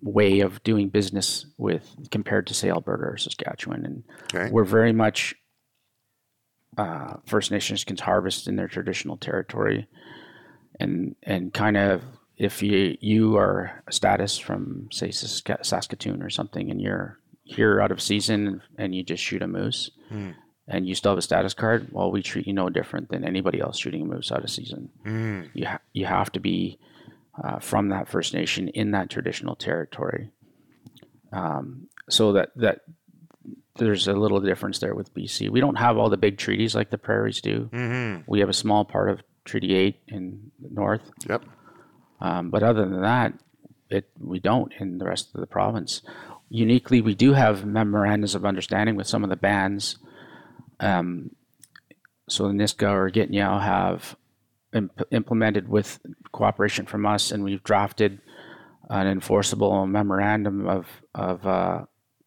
way of doing business with compared to, say, Alberta or Saskatchewan. And okay. we're very much, uh, First Nations can harvest in their traditional territory. And and kind of, if you, you are a status from, say, Sask- Saskatoon or something, and you're here out of season and you just shoot a moose, mm. and you still have a status card, well, we treat you no different than anybody else shooting a moose out of season. Mm. You ha- you have to be uh, from that First Nation in that traditional territory. Um, so that, that there's a little difference there with B C. We don't have all the big treaties like the prairies do. Mm-hmm. We have a small part of Treaty eight in the north. Yep. Um, but other than that, it, we don't in the rest of the province. Uniquely, we do have memorandums of understanding with some of the bands. Um, so the Niska or Gitnyaw have imp- implemented with cooperation from us, and we've drafted an enforceable memorandum of, of uh,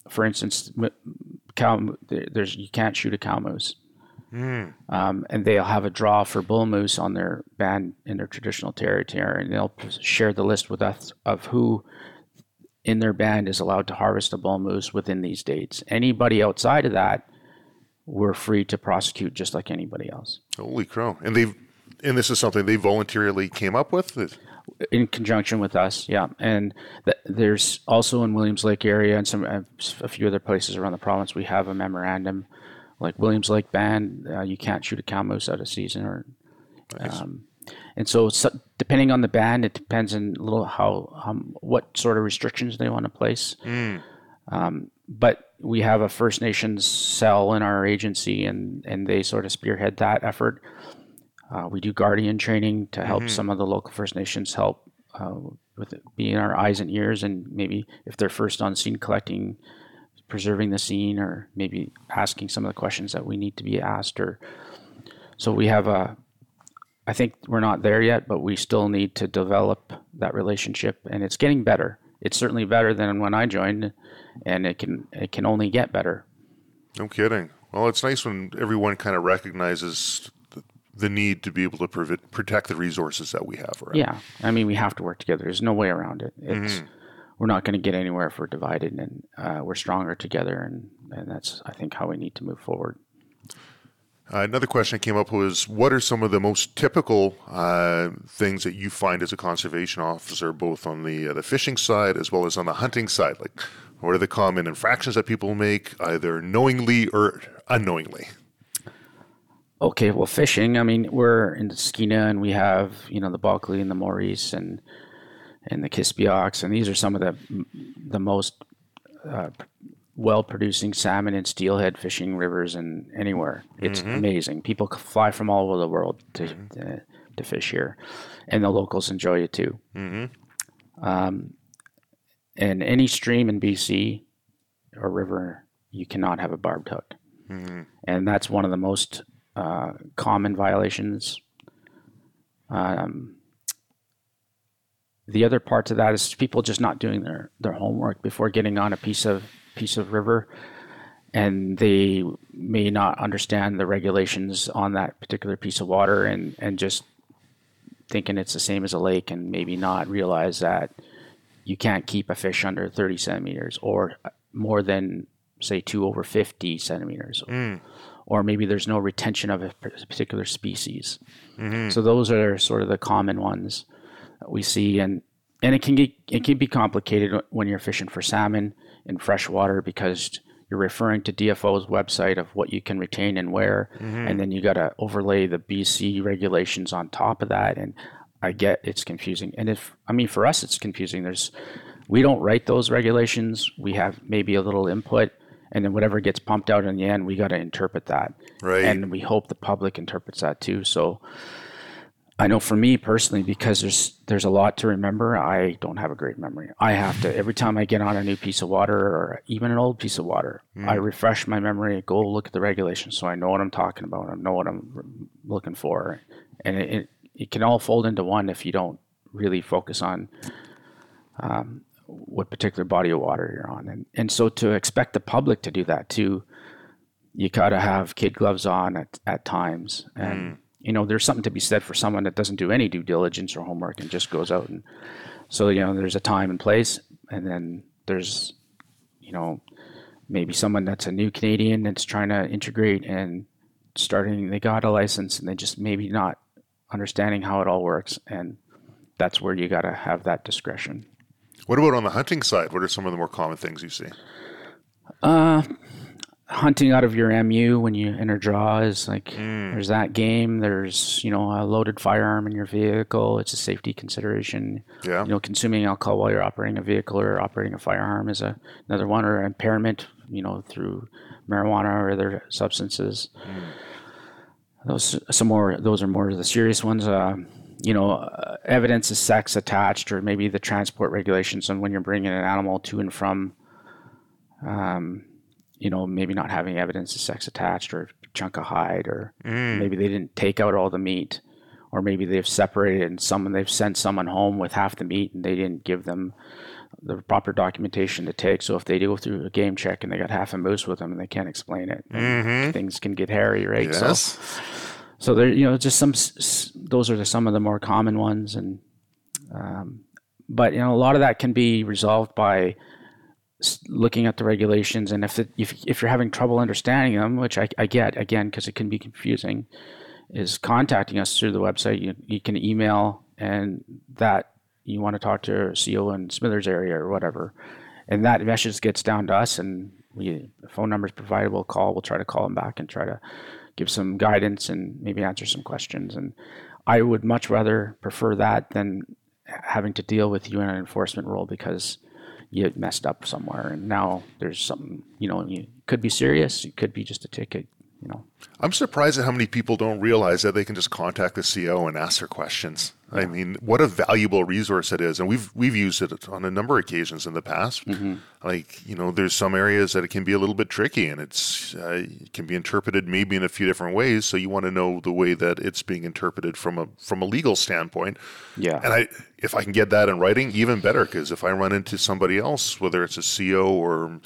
for instance, cow, there's you can't shoot a cow moose. Mm. Um, and they'll have a draw for bull moose on their band in their traditional territory, and they'll share the list with us of who in their band is allowed to harvest a bull moose within these dates. Anybody outside of that, we're free to prosecute just like anybody else. Holy crow. And they've, and this is something they voluntarily came up with? In conjunction with us, yeah. And th- there's also in Williams Lake area and some uh, a few other places around the province, we have a memorandum. Like Williams Lake Band, uh, you can't shoot a cow moose out of season. Or, nice. um, and so, so depending on the band, it depends on a little how um, what sort of restrictions they want to place. Mm. Um, but we have a First Nations cell in our agency, and, and they sort of spearhead that effort. Uh, we do guardian training to help mm-hmm. some of the local First Nations help uh, with it being our eyes and ears, and maybe if they're first on scene collecting, preserving the scene, or maybe asking some of the questions that we need to be asked. Or so we have a, I think we're not there yet, but we still need to develop that relationship, and it's getting better. It's certainly better than when I joined, and it can, it can only get better. No kidding. Well, it's nice when everyone kind of recognizes the need to be able to protect the resources that we have around. Yeah. I mean, we have to work together. There's no way around it. It's, mm-hmm. We're not going to get anywhere if we're divided, and uh, we're stronger together, and, and that's, I think, how we need to move forward. Uh, another question that came up was, what are some of the most typical uh, things that you find as a conservation officer, both on the uh, the fishing side as well as on the hunting side? Like, what are the common infractions that people make, either knowingly or unknowingly? Okay, well, fishing, I mean, we're in the Skeena, and we have, you know, the Bulkley and the Maurice, and and the Kispiox, and these are some of the the most uh, well-producing salmon and steelhead fishing rivers in anywhere. It's mm-hmm. amazing. People fly from all over the world to, mm-hmm. to to fish here, and the locals enjoy it too. Mm-hmm. Um, and any stream in B C or river, you cannot have a barbed hook, mm-hmm. and that's one of the most uh, common violations. Um. The other part to that is people just not doing their, their homework before getting on a piece of piece of river, and they may not understand the regulations on that particular piece of water, and, and just thinking it's the same as a lake, and maybe not realize that you can't keep a fish under thirty centimeters or more than, say, two over fifty centimeters. Mm. Or maybe there's no retention of a particular species. Mm-hmm. So those are sort of the common ones we see, and and it can get it can be complicated when you're fishing for salmon in fresh water, because you're referring to D F O's website of what you can retain and where, mm-hmm. and then you got to overlay the B C regulations on top of that, and I get it's confusing. And if I mean for us it's confusing. There's we don't write those regulations. We have maybe a little input, and then whatever gets pumped out in the end, we got to interpret that. Right. And we hope the public interprets that too. So I know for me personally, because there's there's a lot to remember, I don't have a great memory. I have to, every time I get on a new piece of water or even an old piece of water, mm. I refresh my memory, go look at the regulations so I know what I'm talking about, I know what I'm looking for. And it, it, it can all fold into one if you don't really focus on um, what particular body of water you're on. And, and so to expect the public to do that too, you got to have kid gloves on at, at times. And mm. you know, there's something to be said for someone that doesn't do any due diligence or homework and just goes out. And so, you know, there's a time and place, and then there's, you know, maybe someone that's a new Canadian that's trying to integrate and starting, they got a license and they just maybe not understanding how it all works. And that's where you got to have that discretion. What about on the hunting side? What are some of the more common things you see? Uh... Hunting out of your M U when you enter draw is like, mm. there's that game. There's, you know, a loaded firearm in your vehicle. It's a safety consideration. Yeah. You know, consuming alcohol while you're operating a vehicle or operating a firearm is a, another one, or impairment, you know, through marijuana or other substances. Mm. Those some more. Those are more of the serious ones. Uh, you know, uh, evidence of sex attached, or maybe the transport regulations on when you're bringing an animal to and from, um, you know, maybe not having evidence of sex attached or chunk of hide, or mm. maybe they didn't take out all the meat, or maybe they've separated and someone, they've sent someone home with half the meat and they didn't give them the proper documentation to take. So if they go through a game check and they got half a moose with them and they can't explain it, mm-hmm. things can get hairy, right? Yes. So, so there, you know, just some, those are the, some of the more common ones. And, um, but you know, a lot of that can be resolved by looking at the regulations. And if it, if, if you're having trouble understanding them, which I, I get again, cause it can be confusing, is contacting us through the website. You, you can email and that, you want to talk to your C O in Smithers area or whatever. And that message gets down to us, and we, the phone number is provided. We'll call. We'll try to call them back and try to give some guidance and maybe answer some questions. And I would much rather prefer that than having to deal with you in an enforcement role because you messed up somewhere. And now there's something, you know, you could be serious. It could be just a ticket. You know, I'm surprised at how many people don't realize that they can just contact the C O and ask their questions. Yeah. I mean, what a valuable resource it is. And we've we've used it on a number of occasions in the past. Mm-hmm. Like, you know, there's some areas that it can be a little bit tricky, and it's uh, it can be interpreted maybe in a few different ways. So you want to know the way that it's being interpreted from a from a legal standpoint. Yeah. And I if I can get that in writing, even better, because if I run into somebody else, whether it's a C O or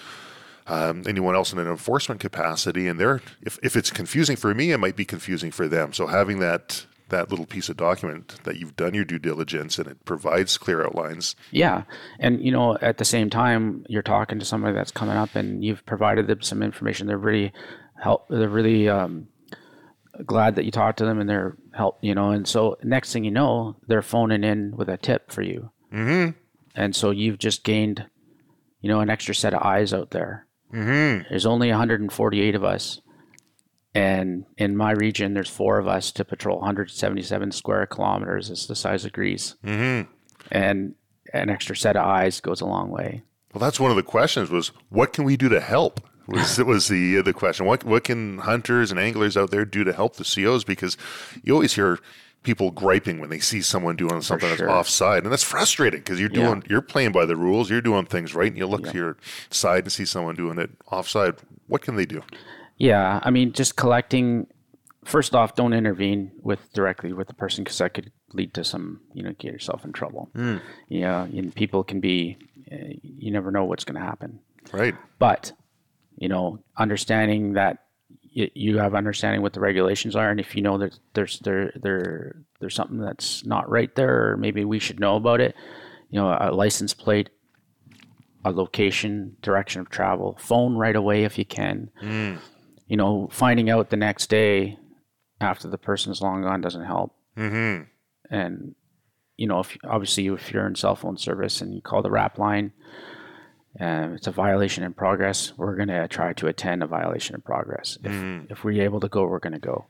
Um, anyone else in an enforcement capacity, and they're if, if it's confusing for me, it might be confusing for them. So having that that little piece of document that you've done your due diligence and it provides clear outlines. Yeah. And you know, at the same time, you're talking to somebody that's coming up and you've provided them some information. They're really help they're really um, glad that you talked to them, and they're help, you know, and so next thing you know, they're phoning in with a tip for you. Mm-hmm. And so you've just gained, you know, an extra set of eyes out there. Mm-hmm. There's only one hundred forty-eight of us, and in my region, there's four of us to patrol one hundred seventy-seven square kilometers. It's the size of Greece, mm-hmm. and an extra set of eyes goes a long way. Well, that's one of the questions was, what can we do to help? Was it was the uh, the question? What what can hunters and anglers out there do to help the C Os? Because you always hear people griping when they see someone doing something sure. that's offside, and that's frustrating because you're doing yeah. you're playing by the rules, you're doing things right, and you look yeah. to your side and see someone doing it offside. What can they do? Yeah, I mean, just collecting. First off, don't intervene with directly with the person because that could lead to some, you know, get yourself in trouble. Mm. Yeah, you know, and people can be, you never know what's going to happen. Right. But you know, understanding that. You have understanding what the regulations are, and if you know that there's there there there's something that's not right there, or maybe we should know about it. You know, a license plate, a location, direction of travel, phone right away if you can. Mm. You know, finding out the next day after the person's long gone doesn't help. Mm-hmm. And you know, if obviously if you're in cell phone service and you call the R A P line. Um, it's a violation in progress. We're going to try to attend a violation in progress. If, mm. if we're able to go, we're going to go.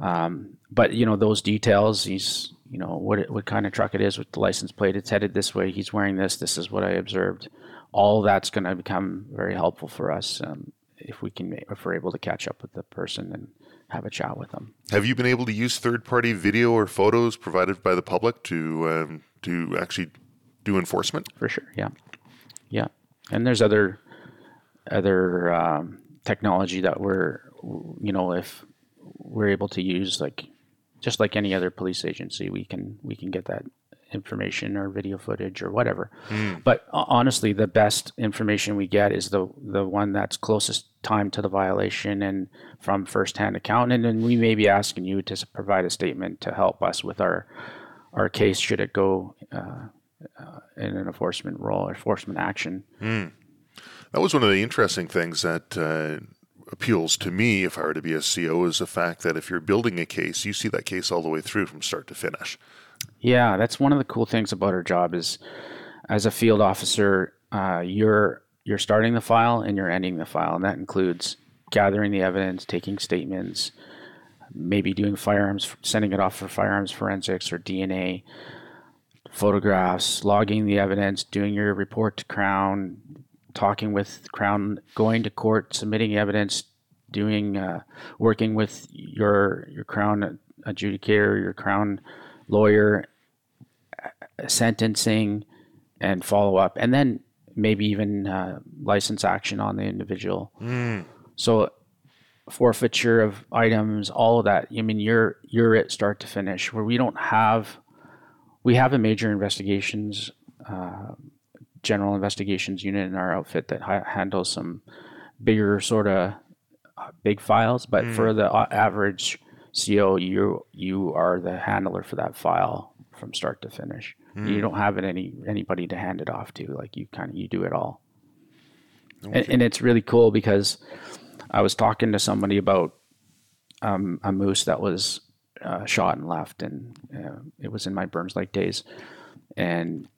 Um, but, you know, those details, he's, you know, what what kind of truck it is with the license plate. It's headed this way. He's wearing this. This is what I observed. All that's going to become very helpful for us um, if, we can, if we're able to catch up with the person and have a chat with them. Have you been able to use third-party video or photos provided by the public to um, to actually do enforcement? For sure, yeah. Yeah, and there's other other um, technology that we're, you know, if we're able to use, like just like any other police agency, we can we can get that information or video footage or whatever. Mm. But uh, honestly, the best information we get is the the one that's closest time to the violation and from firsthand account. And then we may be asking you to provide a statement to help us with our our case should it go. Uh, Uh, in an enforcement role, enforcement action. Mm. That was one of the interesting things that uh, appeals to me if I were to be a C O is the fact that if you're building a case, you see that case all the way through from start to finish. Yeah, that's one of the cool things about our job is as a field officer, uh, you're you're starting the file and you're ending the file, and that includes gathering the evidence, taking statements, maybe doing firearms, sending it off for firearms forensics or D N A. Photographs, logging the evidence, doing your report to Crown, talking with Crown, going to court, submitting evidence, doing, uh, working with your your Crown adjudicator, your Crown lawyer, sentencing, and follow-up, and then maybe even uh, license action on the individual. Mm. So forfeiture of items, all of that. I mean, you're you're it start to finish, where we don't have, we have a major investigations, uh, general investigations unit in our outfit that ha- handles some bigger sort of big files, but mm. for the average C O, you you are the handler for that file from start to finish. Mm. You don't have it any anybody to hand it off to. Like you kind of you do it all, okay. and, and it's really cool because I was talking to somebody about um, a moose that was uh, shot and left, and uh, it was in my Burns Lake days, and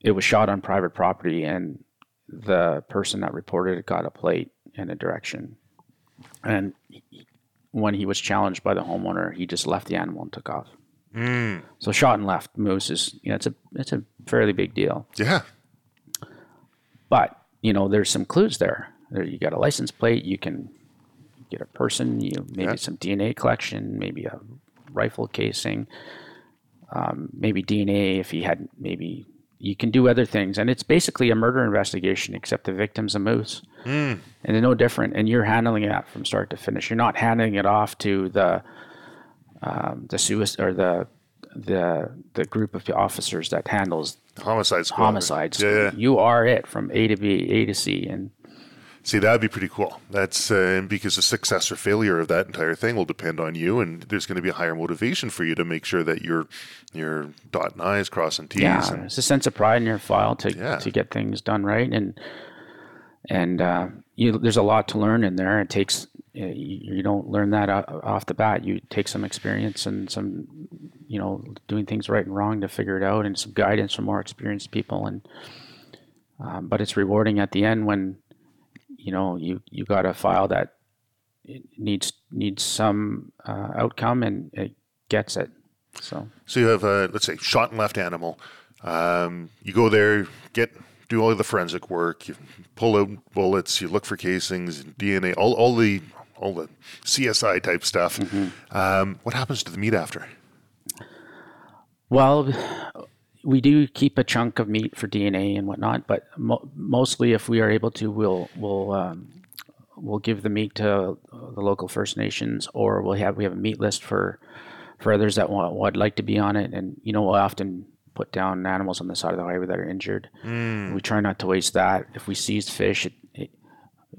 it was shot on private property, and the person that reported it got a plate and a direction, and he, when he was challenged by the homeowner, he just left the animal and took off. Mm. So shot and left moose is, you know, it's a it's a fairly big deal. Yeah. But, you know, there's some clues there. there you got a license plate. You can get a person. You maybe yeah. some D N A collection. Maybe a rifle casing. Um, maybe D N A if he had. Maybe you can do other things. And it's basically a murder investigation, except the victim's a moose, mm. and they're no different. And you're handling that from start to finish. You're not handing it off to the. Um, the suicide or the the the group of officers that handles homicide squad. Homicides. Yeah, yeah. You are it from A to B, A to C, and see that would be pretty cool. That's uh, because the success or failure of that entire thing will depend on you, and there's going to be a higher motivation for you to make sure that you're you're dotting I's, crossing T's. Yeah, and, it's a sense of pride in your file to yeah. to get things done right, and and uh, you, there's a lot to learn in there. It takes. You don't learn that off the bat. You take some experience and some, you know, doing things right and wrong to figure it out, and some guidance from more experienced people. And um, but it's rewarding at the end when, you know, you, you got a file that needs needs some uh, outcome and it gets it. So so you have a let's say shot and left animal. Um, you go there, get. do all of the forensic work, you pull out bullets, you look for casings, D N A, all all the all the C S I type stuff. Mm-hmm. Um, what happens to the meat after? Well, we do keep a chunk of meat for D N A and whatnot, but mo- mostly, if we are able to, we'll we'll um, we'll give the meat to the local First Nations, or we'll have we have a meat list for for others that want, would like to be on it, and you know, we'll often. Put down animals on the side of the highway that are injured. Mm. We try not to waste that. If we seize fish, it, it,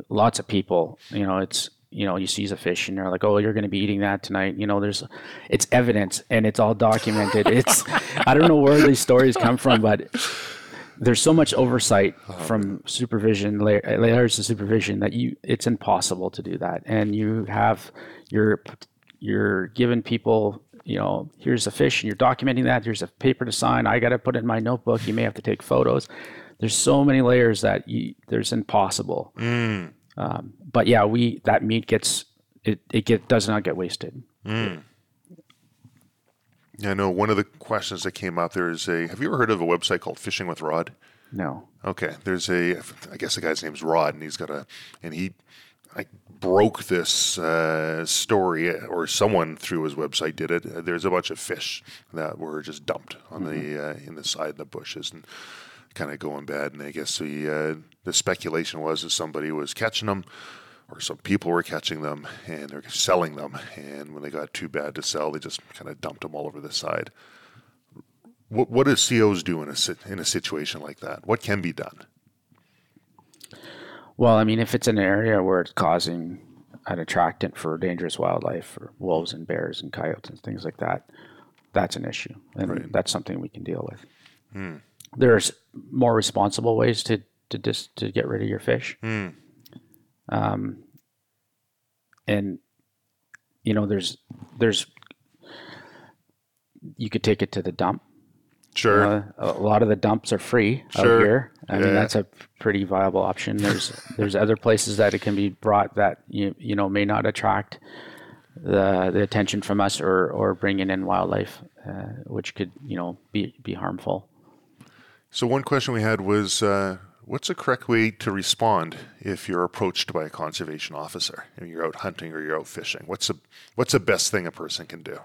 lots of people, you know, it's, you know, you seize a fish and they're like, oh, you're going to be eating that tonight. You know, there's, it's evidence and it's all documented. It's, I don't know where these stories come from, but there's so much oversight from supervision, layers of supervision that you, it's impossible to do that. And you have, you're, you're giving people, you know, here's a fish and you're documenting that. Here's a paper to sign. I got to put it in my notebook. You may have to take photos. There's so many layers that you, there's impossible. Mm. Um, but yeah, we, that meat gets, it, it get, does not get wasted. Mm. Yeah, I know one of the questions that came up, there is a, have you ever heard of a website called Fishing with Rod? No. Okay. There's a, I guess the guy's name's Rod and he's got a, and he, I broke this uh, story, or someone through his website did it. There's a bunch of fish that were just dumped on mm-hmm. the uh, in the side of the bushes and kind of going bad. And I guess the uh, the speculation was that somebody was catching them, or some people were catching them, and they're selling them. And when they got too bad to sell, they just kind of dumped them all over the side. What what do C Os do in a in a situation like that? What can be done? Well, I mean, if it's an area where it's causing an attractant for dangerous wildlife, for wolves and bears and coyotes and things like that, that's an issue. And right. that's something we can deal with. Mm. There's more responsible ways to to, dis, to get rid of your fish. Mm. Um, and, you know, there's, there's you could take it to the dump. Sure. Uh, a lot of the dumps are free sure. out here. I yeah. mean, that's a pretty viable option. There's there's other places that it can be brought that you you know may not attract the the attention from us or or bringing in wildlife, uh, which could you know be be harmful. So one question we had was, uh, what's the correct way to respond if you're approached by a conservation officer and you're out hunting or you're out fishing? What's the what's the best thing a person can do?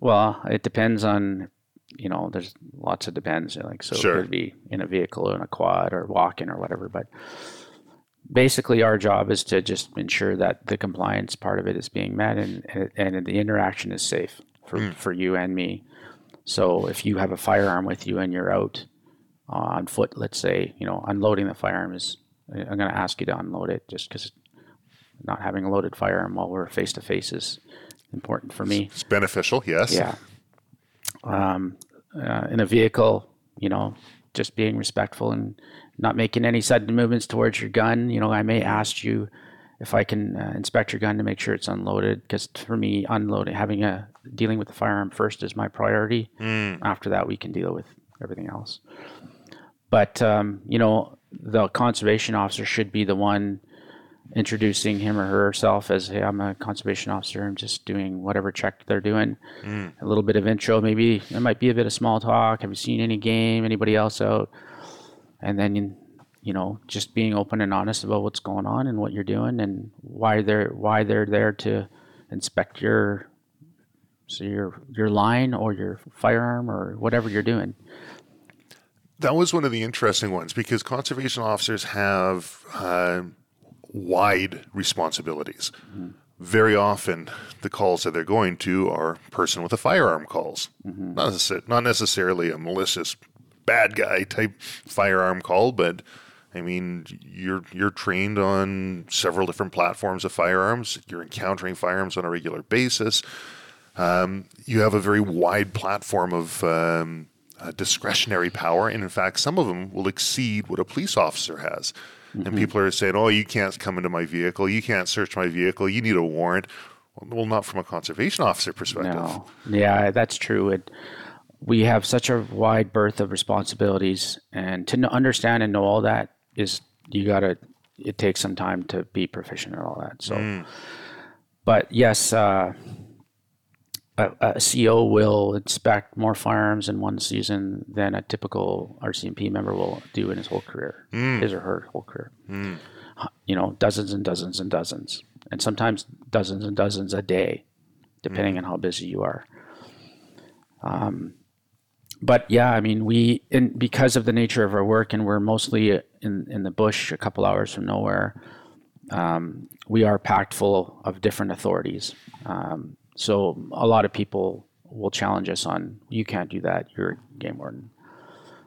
Well, it depends on, you know, there's lots of depends. Like, so sure. It could be in a vehicle, in a quad, or walking, or whatever. But basically, our job is to just ensure that the compliance part of it is being met, and and the interaction is safe for mm. for you and me. So if you have a firearm with you and you're out uh, on foot, let's say, you know, unloading the firearm is, I'm going to ask you to unload it, just because not having a loaded firearm while we're face to face is important for me. It's beneficial, yes. Yeah. Um, uh, in a vehicle, you know, just being respectful and not making any sudden movements towards your gun. You know, I may ask you if I can uh, inspect your gun to make sure it's unloaded, because for me, unloading, having a dealing with the firearm first is my priority. Mm. After that, we can deal with everything else. But um, you know, the conservation officer should be the one introducing him or herself as, "Hey, I'm a conservation officer. I'm just doing whatever check they're doing." Mm. A little bit of intro, maybe there might be a bit of small talk. Have you seen any game? Anybody else out? And then you, you know, just being open and honest about what's going on and what you're doing and why they're why they're there to inspect your so your your line or your firearm or whatever you're doing. That was one of the interesting ones, because conservation officers have uh, wide responsibilities. Mm-hmm. Very often, the calls that they're going to are person with a firearm calls, mm-hmm. not, necess- not necessarily a malicious bad guy type firearm call, but I mean, you're you're trained on several different platforms of firearms. You're encountering firearms on a regular basis. Um, you have a very wide platform of um, uh, discretionary power, and in fact, some of them will exceed what a police officer has. Mm-hmm. And people are saying, "Oh, you can't come into my vehicle. You can't search my vehicle. You need a warrant." Well, not from a conservation officer perspective. No. Yeah, that's true. It, we have such a wide berth of responsibilities, and to understand and know all that is, you gotta, it takes some time to be proficient in all that. So, mm. but yes, uh, a, a C O will inspect more firearms in one season than a typical R C M P member will do in his whole career, mm. his or her whole career. Mm. You know, dozens and dozens and dozens, and sometimes dozens and dozens a day, depending mm. on how busy you are. Um, But yeah, I mean, we, and because of the nature of our work, and we're mostly in, in the bush a couple hours from nowhere, um, we are packed full of different authorities. Um, so a lot of people will challenge us on, "You can't do that, you're a game warden."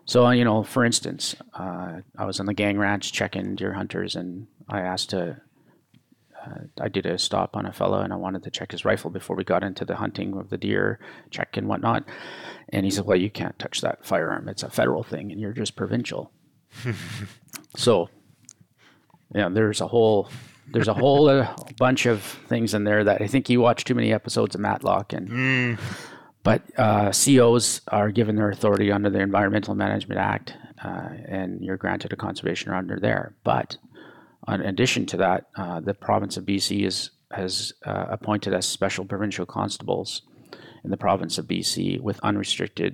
So, you know, for instance, uh, I was on the gang ranch checking deer hunters, and I asked to, uh, I did a stop on a fellow, and I wanted to check his rifle before we got into the hunting of the deer check and whatnot. And he said, "Well, you can't touch that firearm. It's a federal thing, and you're just provincial." So, yeah, there's a whole, there's a whole uh, bunch of things in there that I think you watch too many episodes of Matlock. And mm. but uh, C Os are given their authority under the Environmental Management Act, uh, and you're granted a conservation under there. But in addition to that, uh, the province of B C is has uh, appointed us special provincial constables in the province of B C with unrestricted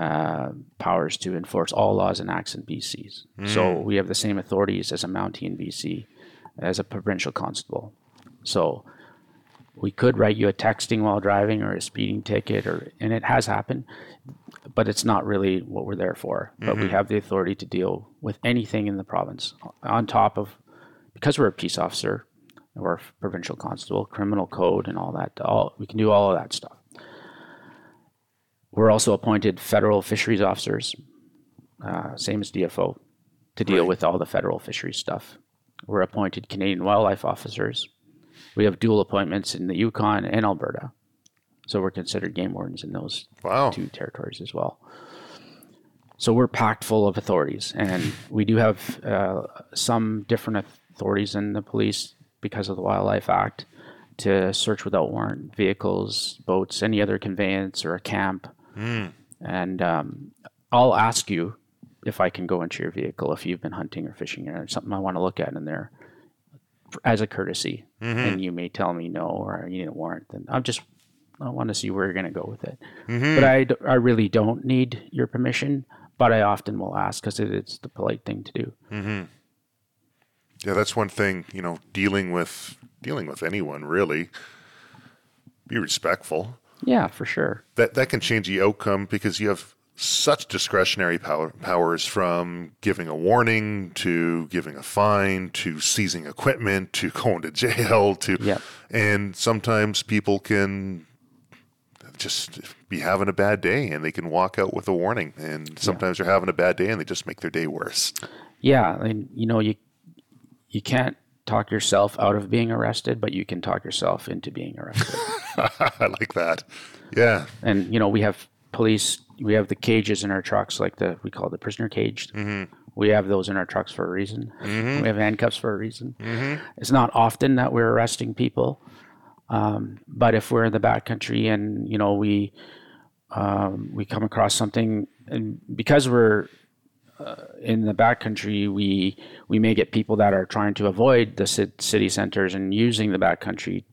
uh, powers to enforce all laws and acts in B C. Mm. So we have the same authorities as a Mountie in B C as a provincial constable. So we could write you a texting while driving or a speeding ticket, or and it has happened, but it's not really what we're there for. Mm-hmm. But we have the authority to deal with anything in the province. On top of, because we're a peace officer, or a provincial constable, criminal code and all that, all, we can do all of that stuff. We're also appointed federal fisheries officers, uh, same as D F O, to deal right. with all the federal fisheries stuff. We're appointed Canadian wildlife officers. We have dual appointments in the Yukon and Alberta. So we're considered game wardens in those wow. two territories as well. So we're packed full of authorities. And we do have uh, some different authorities in the police because of the Wildlife Act, to search without warrant vehicles, boats, any other conveyance or a camp. Mm. And um, I'll ask you if I can go into your vehicle if you've been hunting or fishing or something I want to look at in there as a courtesy. Mm-hmm. And you may tell me no, or you need a warrant. Then I'm just, I want to see where you're going to go with it. Mm-hmm. But I, d- I really don't need your permission, but I often will ask because it, it's the polite thing to do. Mm-hmm. Yeah, that's one thing, you know, dealing with dealing with anyone, really. Be respectful. Yeah, for sure. That that can change the outcome because you have such discretionary power, powers from giving a warning to giving a fine to seizing equipment to going to jail to, yep. And sometimes people can just be having a bad day and they can walk out with a warning, and sometimes yeah. they're having a bad day and they just make their day worse. Yeah. I mean, you know, you, you can't talk yourself out of being arrested, but you can talk yourself into being arrested. I like that. Yeah. And, you know, we have police, we have the cages in our trucks, like the, we call it the prisoner cage. Mm-hmm. We have those in our trucks for a reason. Mm-hmm. We have handcuffs for a reason. Mm-hmm. It's not often that we're arresting people. Um, but if we're in the backcountry and, you know, we, um, we come across something, and because we're uh, in the backcountry, we, we may get people that are trying to avoid the city centers and using the backcountry.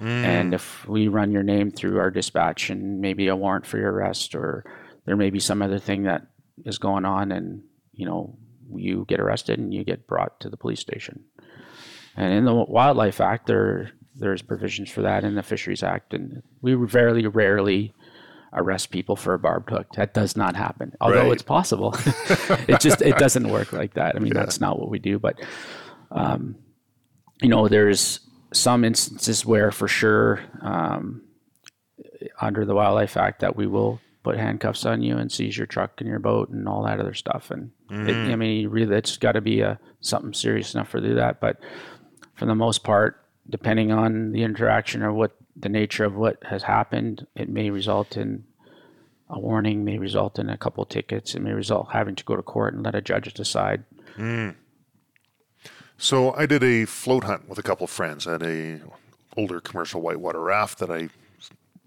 Mm. And if we run your name through our dispatch and maybe a warrant for your arrest, or there may be some other thing that is going on, and, you know, you get arrested and you get brought to the police station. And in the Wildlife Act, there there's provisions for that in the Fisheries Act. And we very rarely arrest people for a barbed hook. That does not happen, although right. it's possible. It just, it doesn't work like that. I mean, yeah. that's not what we do. But, um, you know, there's some instances where for sure, um, under the Wildlife Act, that we will put handcuffs on you and seize your truck and your boat and all that other stuff. And mm-hmm. it, I mean, really, it's got to be a, something serious enough to do that. But for the most part, depending on the interaction or what the nature of what has happened, it may result in a warning, may result in a couple of tickets, it may result having to go to court and let a judge decide. Mm. So I did a float hunt with a couple of friends at a older commercial whitewater raft that I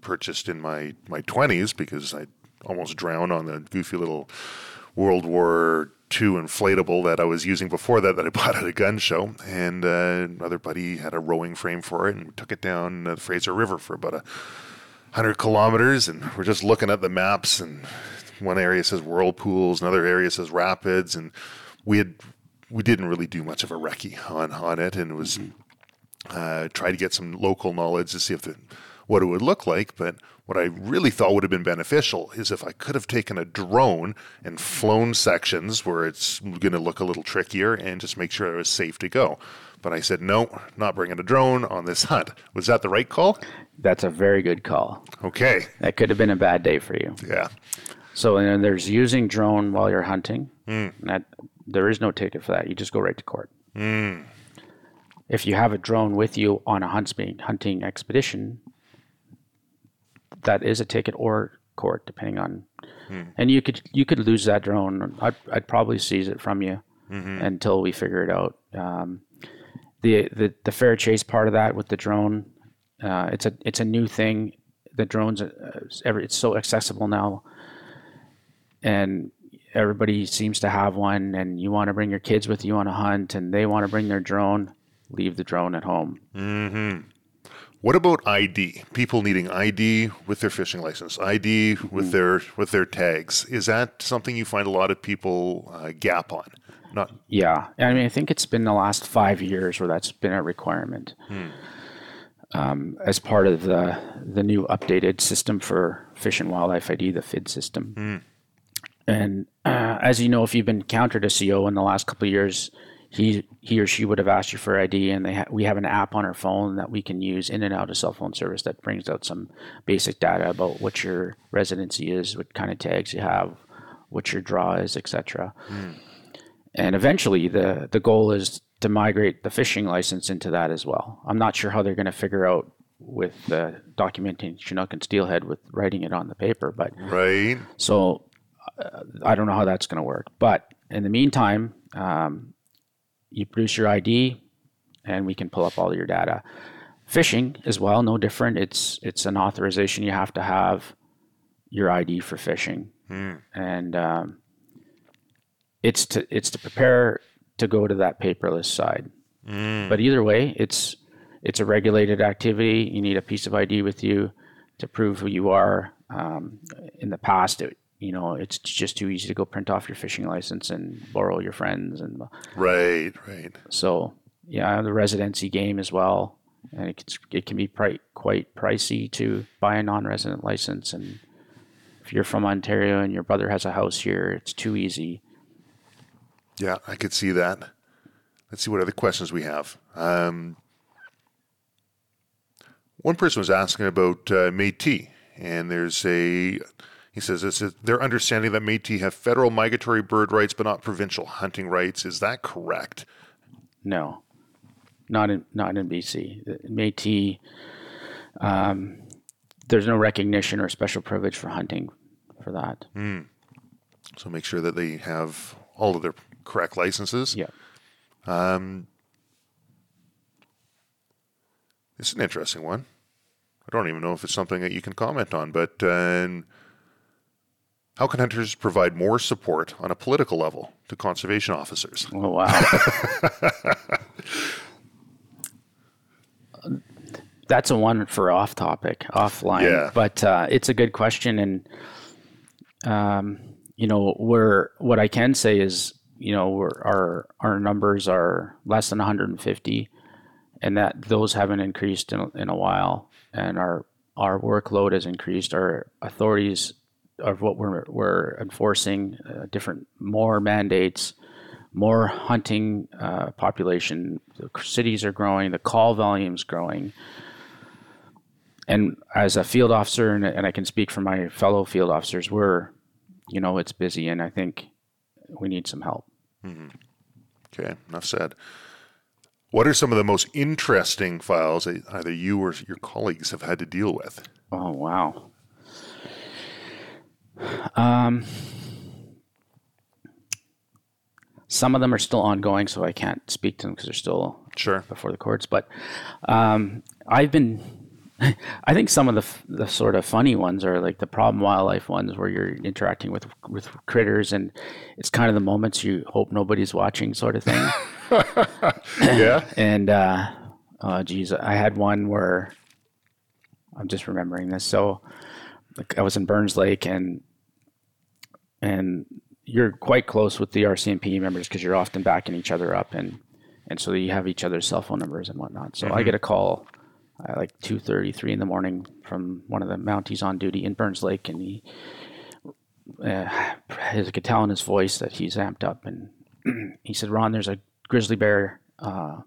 purchased in my, my twenties because I almost drowned on the goofy little World War Two inflatable that I was using before that that I bought at a gun show, and uh, another buddy had a rowing frame for it, and we took it down the Fraser River for about a hundred kilometers, and we're just looking at the maps, and one area says whirlpools, another area says rapids, and we had we didn't really do much of a recce on on it, and it was uh, try to get some local knowledge to see if the what it would look like. But what I really thought would have been beneficial is if I could have taken a drone and flown sections where it's going to look a little trickier and just make sure it was safe to go. But I said, no, not bringing a drone on this hunt. Was that the right call? That's a very good call. Okay. That could have been a bad day for you. Yeah. So and then there's using drone while you're hunting. Mm. That, there is no ticket for that. You just go right to court. Mm. If you have a drone with you on a hunt, hunting expedition, that is a ticket or court, depending on, hmm. and you could you could lose that drone. I'd, I'd probably seize it from you mm-hmm. until we figure it out. Um, the, the the fair chase part of that with the drone, uh, it's a it's a new thing. The drones, uh, every it's so accessible now, and everybody seems to have one. And you want to bring your kids with you on a hunt, and they want to bring their drone. Leave the drone at home. Mm-hmm. What about I D? People needing I D with their fishing license, I D with their with their tags. Is that something you find a lot of people uh, gap on? Not. Yeah. I mean, I think it's been the last five years where that's been a requirement hmm. um, as part of the, the new updated system for Fish and Wildlife I D, the F I D system. Hmm. And uh, as you know, if you've encountered a C O in the last couple of years, He he or she would have asked you for I D, and they ha- we have an app on our phone that we can use in and out of cell phone service that brings out some basic data about what your residency is, what kind of tags you have, what your draw is, et cetera. Mm. And eventually, the, the goal is to migrate the fishing license into that as well. I'm not sure how they're going to figure out with uh, documenting Chinook and Steelhead with writing it on the paper, but right. So uh, I don't know how that's going to work. But in the meantime, um, you produce your I D, and we can pull up all your data. Fishing as well, no different. It's it's an authorization. You have to have your I D for fishing, mm. and um, it's to it's to prepare to go to that paperless side. Mm. But either way, it's it's a regulated activity. You need a piece of I D with you to prove who you are. Um, in the past, it, you know, it's just too easy to go print off your fishing license and borrow your friends. And right, right. So, yeah, the residency game as well. and it can, it can be pri- quite pricey to buy a non-resident license. And if you're from Ontario and your brother has a house here, it's too easy. Yeah, I could see that. Let's see what other questions we have. Um, one person was asking about uh, Métis, and there's a... He says, it's their understanding that Métis have federal migratory bird rights, but not provincial hunting rights. Is that correct? No, not in not in B C. Métis, um, there's no recognition or special privilege for hunting for that. Mm. So make sure that they have all of their correct licenses. Yeah. Um, it's an interesting one. I don't even know if it's something that you can comment on, but... Uh, How can hunters provide more support on a political level to conservation officers? Oh, wow. That's a one for off topic, offline. Yeah. But uh, it's a good question. And, um, you know, we're, what I can say is, you know, we're, our our numbers are less than one hundred fifty, and that those haven't increased in, in a while. And our, our workload has increased. Our authorities of what we're we're enforcing, uh, different, more mandates, more hunting uh, population. The cities are growing, the call volume's growing. And as a field officer, and, and I can speak for my fellow field officers, we're, you know, it's busy, and I think we need some help. Mm-hmm. Okay, enough said. What are some of the most interesting files that either you or your colleagues have had to deal with? Oh, wow. Um, some of them are still ongoing, so I can't speak to them because they're still sure. before the courts. But um, I've been, I think some of the the sort of funny ones are like the problem wildlife ones, where you're interacting with with critters, and it's kind of the moments you hope nobody's watching, sort of thing. Yeah. And uh, oh, geez, I had one where I'm just remembering this. So. I was in Burns Lake, and and you're quite close with the R C M P members because you're often backing each other up, and, and so you have each other's cell phone numbers and whatnot. So mm-hmm. I get a call at like two thirty, three in the morning from one of the Mounties on duty in Burns Lake, and he, uh, I could tell in his voice that he's amped up, and he said, "Ron, there's a grizzly bear uh,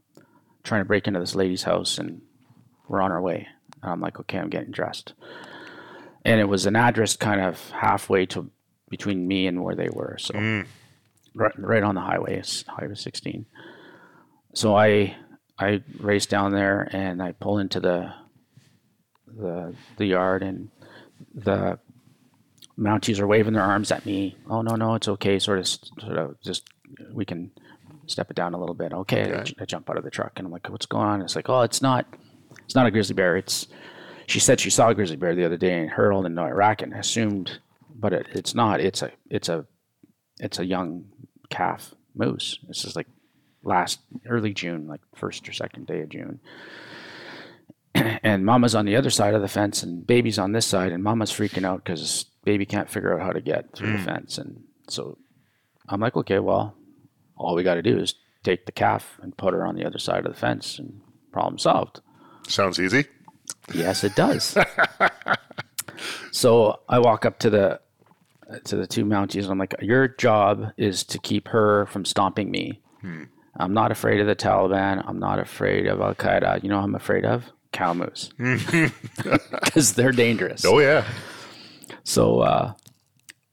trying to break into this lady's house, and we're on our way." And I'm like, "Okay, I'm getting dressed." And it was an address kind of halfway to between me and where they were, so mm. right, right on the highway, Highway sixteen. So I I raced down there, and I pull into the the the yard, and the Mounties are waving their arms at me. "Oh no, no, it's okay." Sort of, sort of, just we can step it down a little bit. Okay, okay. I, I jump out of the truck, and I'm like, "What's going on?" It's like, "Oh, it's not, it's not a grizzly bear. It's." She said she saw a grizzly bear the other day in Hurl in Iraq, and assumed, but it, it's not. It's a it's a it's a young calf moose. This is like last early June, like first or second day of June. And Mama's on the other side of the fence, and Baby's on this side, and Mama's freaking out because Baby can't figure out how to get through the fence. And so I'm like, okay, well, all we got to do is take the calf and put her on the other side of the fence, and problem solved. Sounds easy. Yes, it does. So I walk up to the to the two Mounties, and I'm like, "Your job is to keep her from stomping me. Hmm. I'm not afraid of the Taliban. I'm not afraid of Al Qaeda. You know what I'm afraid of? Cow moose, because they're dangerous." Oh yeah. So uh,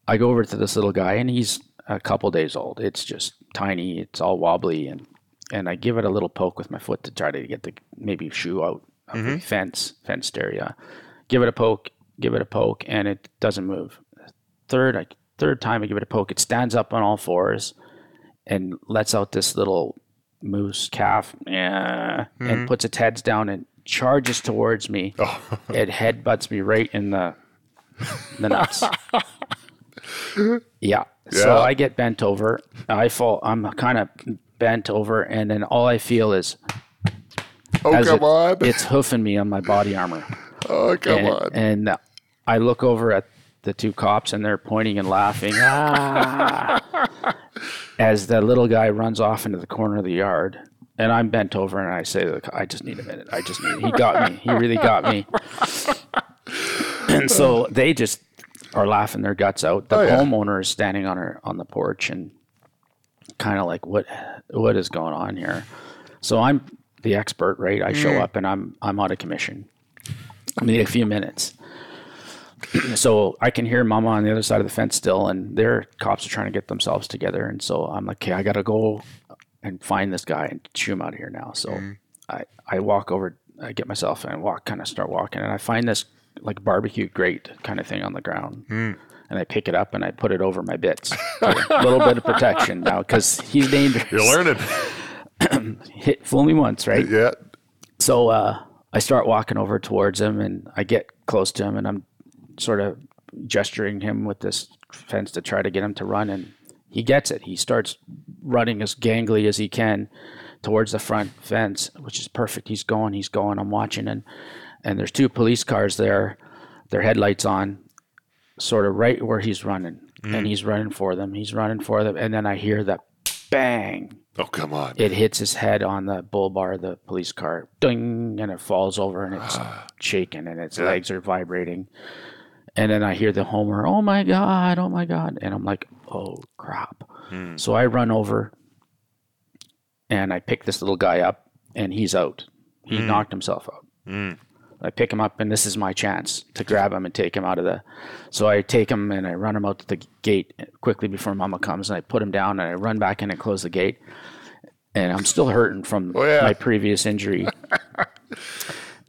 I go over to this little guy, and he's a couple days old. It's just tiny. It's all wobbly, and and I give it a little poke with my foot to try to get the maybe shoe out. Mm-hmm. Fence, fenced area. Give it a poke, give it a poke, and it doesn't move. Third, I, third time I give it a poke, it stands up on all fours and lets out this little moose calf, mm-hmm. and puts its heads down and charges towards me. Oh. It headbutts me right in the the nuts. yeah. yeah. So I get bent over. I fall. I'm kind of bent over, and then all I feel is. Oh, As come it, on. It's hoofing me on my body armor. Oh, come and, on. And I look over at the two cops, and they're pointing and laughing. Ah, as the little guy runs off into the corner of the yard. And I'm bent over and I say, look, I just need a minute. I just need, he got me. He really got me. And so they just are laughing their guts out. The oh, yeah. homeowner is standing on her, on the porch and kind of like, what, what is going on here? So I'm the expert, right? I show mm. up and I'm, I'm out of commission. I need a few minutes. So I can hear mama on the other side of the fence still, and their cops are trying to get themselves together. And so I'm like, okay, I got to go and find this guy and shoot him out of here now. So mm. I, I walk over, I get myself and I walk, kind of start walking. And I find this like barbecue grate kind of thing on the ground. Mm. And I pick it up and I put it over my bits. A little bit of protection now because he's dangerous. You're learning. Hit, fool me once, right? Yeah. So uh, I start walking over towards him and I get close to him and I'm sort of gesturing him with this fence to try to get him to run, and he gets it. He starts running as gangly as he can towards the front fence, which is perfect. He's going, he's going. I'm watching, and and there's two police cars there, their headlights on, sort of right where he's running, mm. and he's running for them. He's running for them, and then I hear the bang. Oh, come on. It hits his head on the bull bar of the police car. Ding! And it falls over and it's shaking and its yeah. legs are vibrating. And then I hear the homer, oh my God, oh my God. And I'm like, oh crap. Hmm. So I run over and I pick this little guy up and he's out. He hmm. knocked himself out. Hmm. I pick him up and this is my chance to grab him and take him out of the... So I take him and I run him out to the gate quickly before mama comes, and I put him down and I run back in and close the gate. And I'm still hurting from oh, yeah. my previous injury.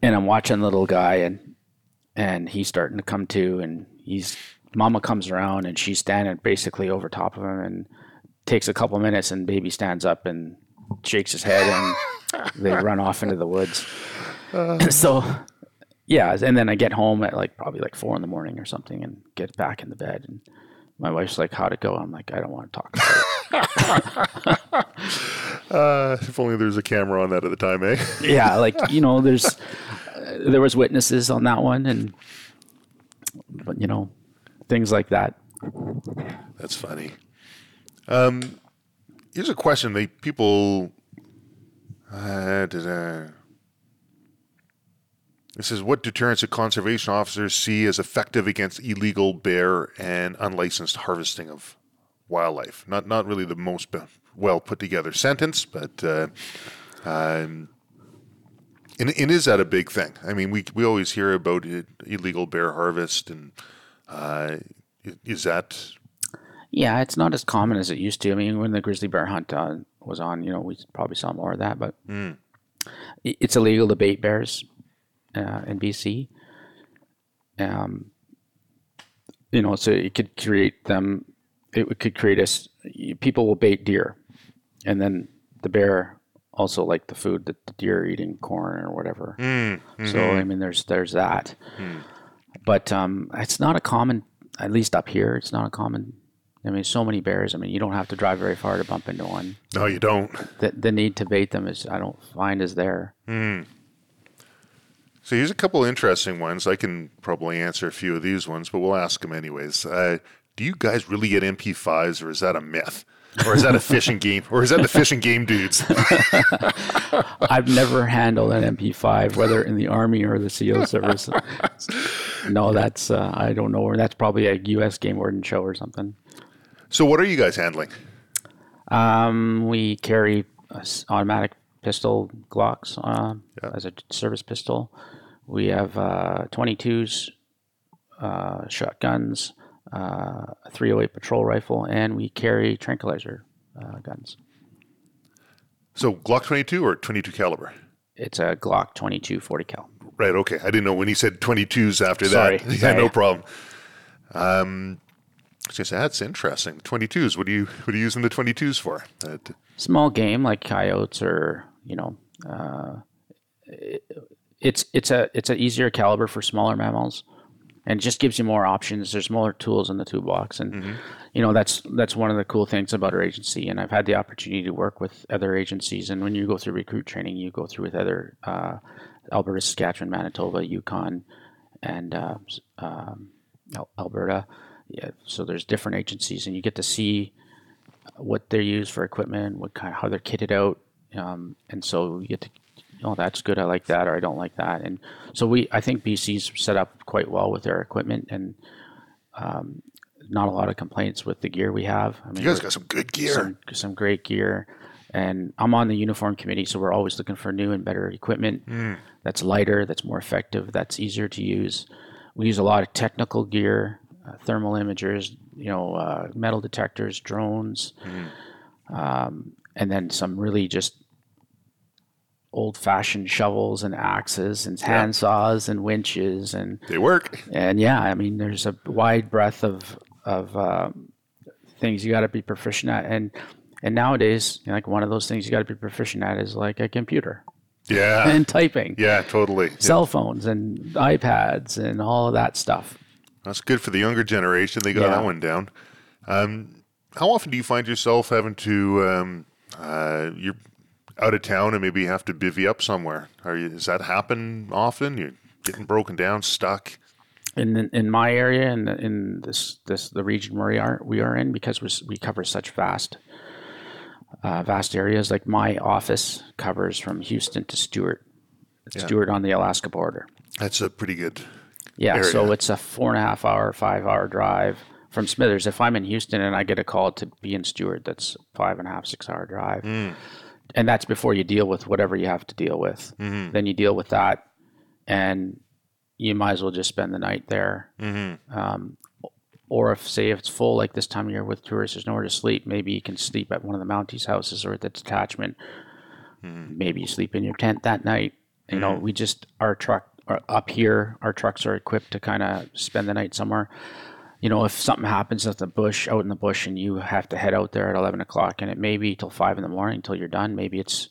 And I'm watching the little guy and and he's starting to come to, and he's mama comes around and she's standing basically over top of him, and takes a couple minutes and baby stands up and shakes his head and they run off into the woods. Uh, so... Yeah, and then I get home at like probably like four in the morning or something, and get back in the bed. And my wife's like, "How'd it go?" I'm like, "I don't want to talk about it." uh, if only there was a camera on that at the time, eh? Yeah, like you know, there's uh, there was witnesses on that one, and but you know, things like that. That's funny. Um, here's a question: the people. Uh, did I... This is what deterrence of conservation officers see as effective against illegal bear and unlicensed harvesting of wildlife. Not not really the most be- well put together sentence, but uh, um, and, and is that a big thing? I mean, we we always hear about it, illegal bear harvest, and uh, is that? Yeah, it's not as common as it used to. I mean, when the grizzly bear hunt uh, was on, you know, we probably saw more of that, but mm. it's illegal to bait bears. Uh, in B C, um, you know, so it could create them. It could create us. People will bait deer, and then the bear also like the food that the deer are eating, corn or whatever. Mm, mm-hmm. So I mean, there's there's that, mm. but um, it's not a common. At least up here, it's not a common. I mean, so many bears. I mean, you don't have to drive very far to bump into one. No, you don't. The the need to bait them is I don't find is there. Mm. So here's a couple of interesting ones. I can probably answer a few of these ones, but we'll ask them anyways. Uh, do you guys really get M P fives, or is that a myth? Or is that a fishing game? Or is that the fishing game dudes? I've never handled an M P five, whether in the Army or the C O service. No, that's, uh, I don't know. Or that's probably a U S game warden show or something. So what are you guys handling? Um, we carry automatic pistol Glocks uh, yeah. as a service pistol. We have uh, twenty-twos, uh, shotguns, uh, a three oh eight patrol rifle, and we carry tranquilizer uh, guns. So Glock twenty-two or twenty-two caliber? It's a Glock twenty-two forty cal. Right, okay. I didn't know when he said twenty-twos after Sorry. that. Yeah, no problem. Um, I was gonna say, that's interesting. twenty-twos, what do you what do you use in the twenty-twos for? That, small game like coyotes or... You know, uh, it, it's it's a it's an easier caliber for smaller mammals, and it just gives you more options. There's more tools in the toolbox, and mm-hmm. you know that's that's one of the cool things about our agency. And I've had the opportunity to work with other agencies. And when you go through recruit training, you go through with other uh, Alberta, Saskatchewan, Manitoba, Yukon, and uh, um, Alberta. Yeah, so there's different agencies, and you get to see what they're used for equipment, what kind, how they're kitted out. Um, and so you have to, oh, that's good, I like that, or I don't like that. And so we, I think B C's set up quite well with their equipment, and um, not a lot of complaints with the gear we have. I mean, you guys got some good gear. Some, some great gear. And I'm on the uniform committee, so we're always looking for new and better equipment mm. that's lighter, that's more effective, that's easier to use. We use a lot of technical gear, uh, thermal imagers, you know, uh, metal detectors, drones, mm. um, and then some really just old-fashioned shovels and axes and hand yeah. saws and winches, and they work. And yeah, I mean, there's a wide breadth of of um, things you got to be proficient at, and and nowadays, you know, like one of those things you got to be proficient at is like a computer. Yeah. And typing. Yeah, totally. Cell yeah. phones and iPads and all of that stuff. That's good for the younger generation. They got yeah. that one down. Um, how often do you find yourself having to um, uh, you're out of town and maybe have to divvy up somewhere? Are you, does that happen often? You're getting broken down, stuck? In in my area and in, in this this the region where we are we are in, because we we cover such vast uh, vast areas. Like my office covers from Houston to Stewart, yeah. Stewart on the Alaska border. That's a pretty good yeah. area. So it's a four and a half hour, five hour drive from Smithers. If I'm in Houston and I get a call to be in Stewart, that's five and a half, six hour drive. Mm. And that's before you deal with whatever you have to deal with. Mm-hmm. Then you deal with that, and you might as well just spend the night there. Mm-hmm. Um, or if, say, if it's full like this time of year with tourists, there's nowhere to sleep, maybe you can sleep at one of the Mounties' houses or at the detachment. Mm-hmm. Maybe you sleep in your tent that night. Mm-hmm. You know, we just, our truck, our, up here, our trucks are equipped to kind of spend the night somewhere. You know, if something happens at the bush, out in the bush, and you have to head out there at eleven o'clock, and it may be till five in the morning till you're done. Maybe it's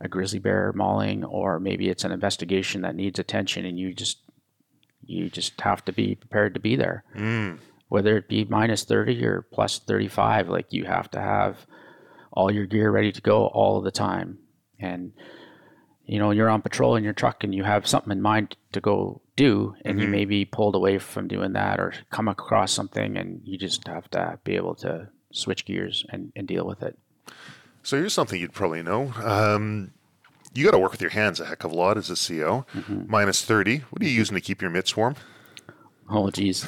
a grizzly bear mauling, or maybe it's an investigation that needs attention, and you just you just have to be prepared to be there. Mm. Whether it be minus thirty or plus thirty-five, like you have to have all your gear ready to go all the time. And, you know, you're on patrol in your truck and you have something in mind to go do, and mm-hmm. you may be pulled away from doing that or come across something, and you just have to be able to switch gears and, and deal with it. So here's something you'd probably know. Um, you got to work with your hands a heck of a lot as a C O. Mm-hmm. minus thirty. What are you using to keep your mitts warm? Oh, geez.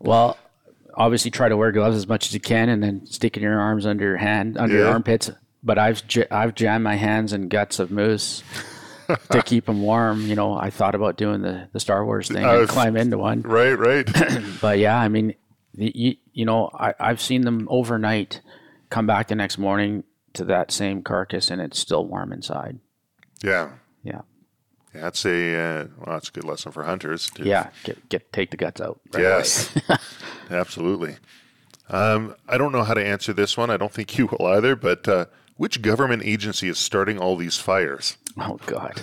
Well, obviously try to wear gloves as much as you can, and then sticking your arms under your hand, under yeah. your armpits. But I've I've jammed my hands in guts of moose to keep them warm. You know, I thought about doing the, the Star Wars thing uh, and climb into one. Right, right. But yeah, I mean, the, you, you know, I, I've seen them overnight come back the next morning to that same carcass, and it's still warm inside. Yeah. Yeah. yeah that's a uh, well, that's a good lesson for hunters. Too. Yeah, get, get take the guts out. Right yes, absolutely. Um, I don't know how to answer this one. I don't think you will either, but... Uh, Which government agency is starting all these fires? Oh God!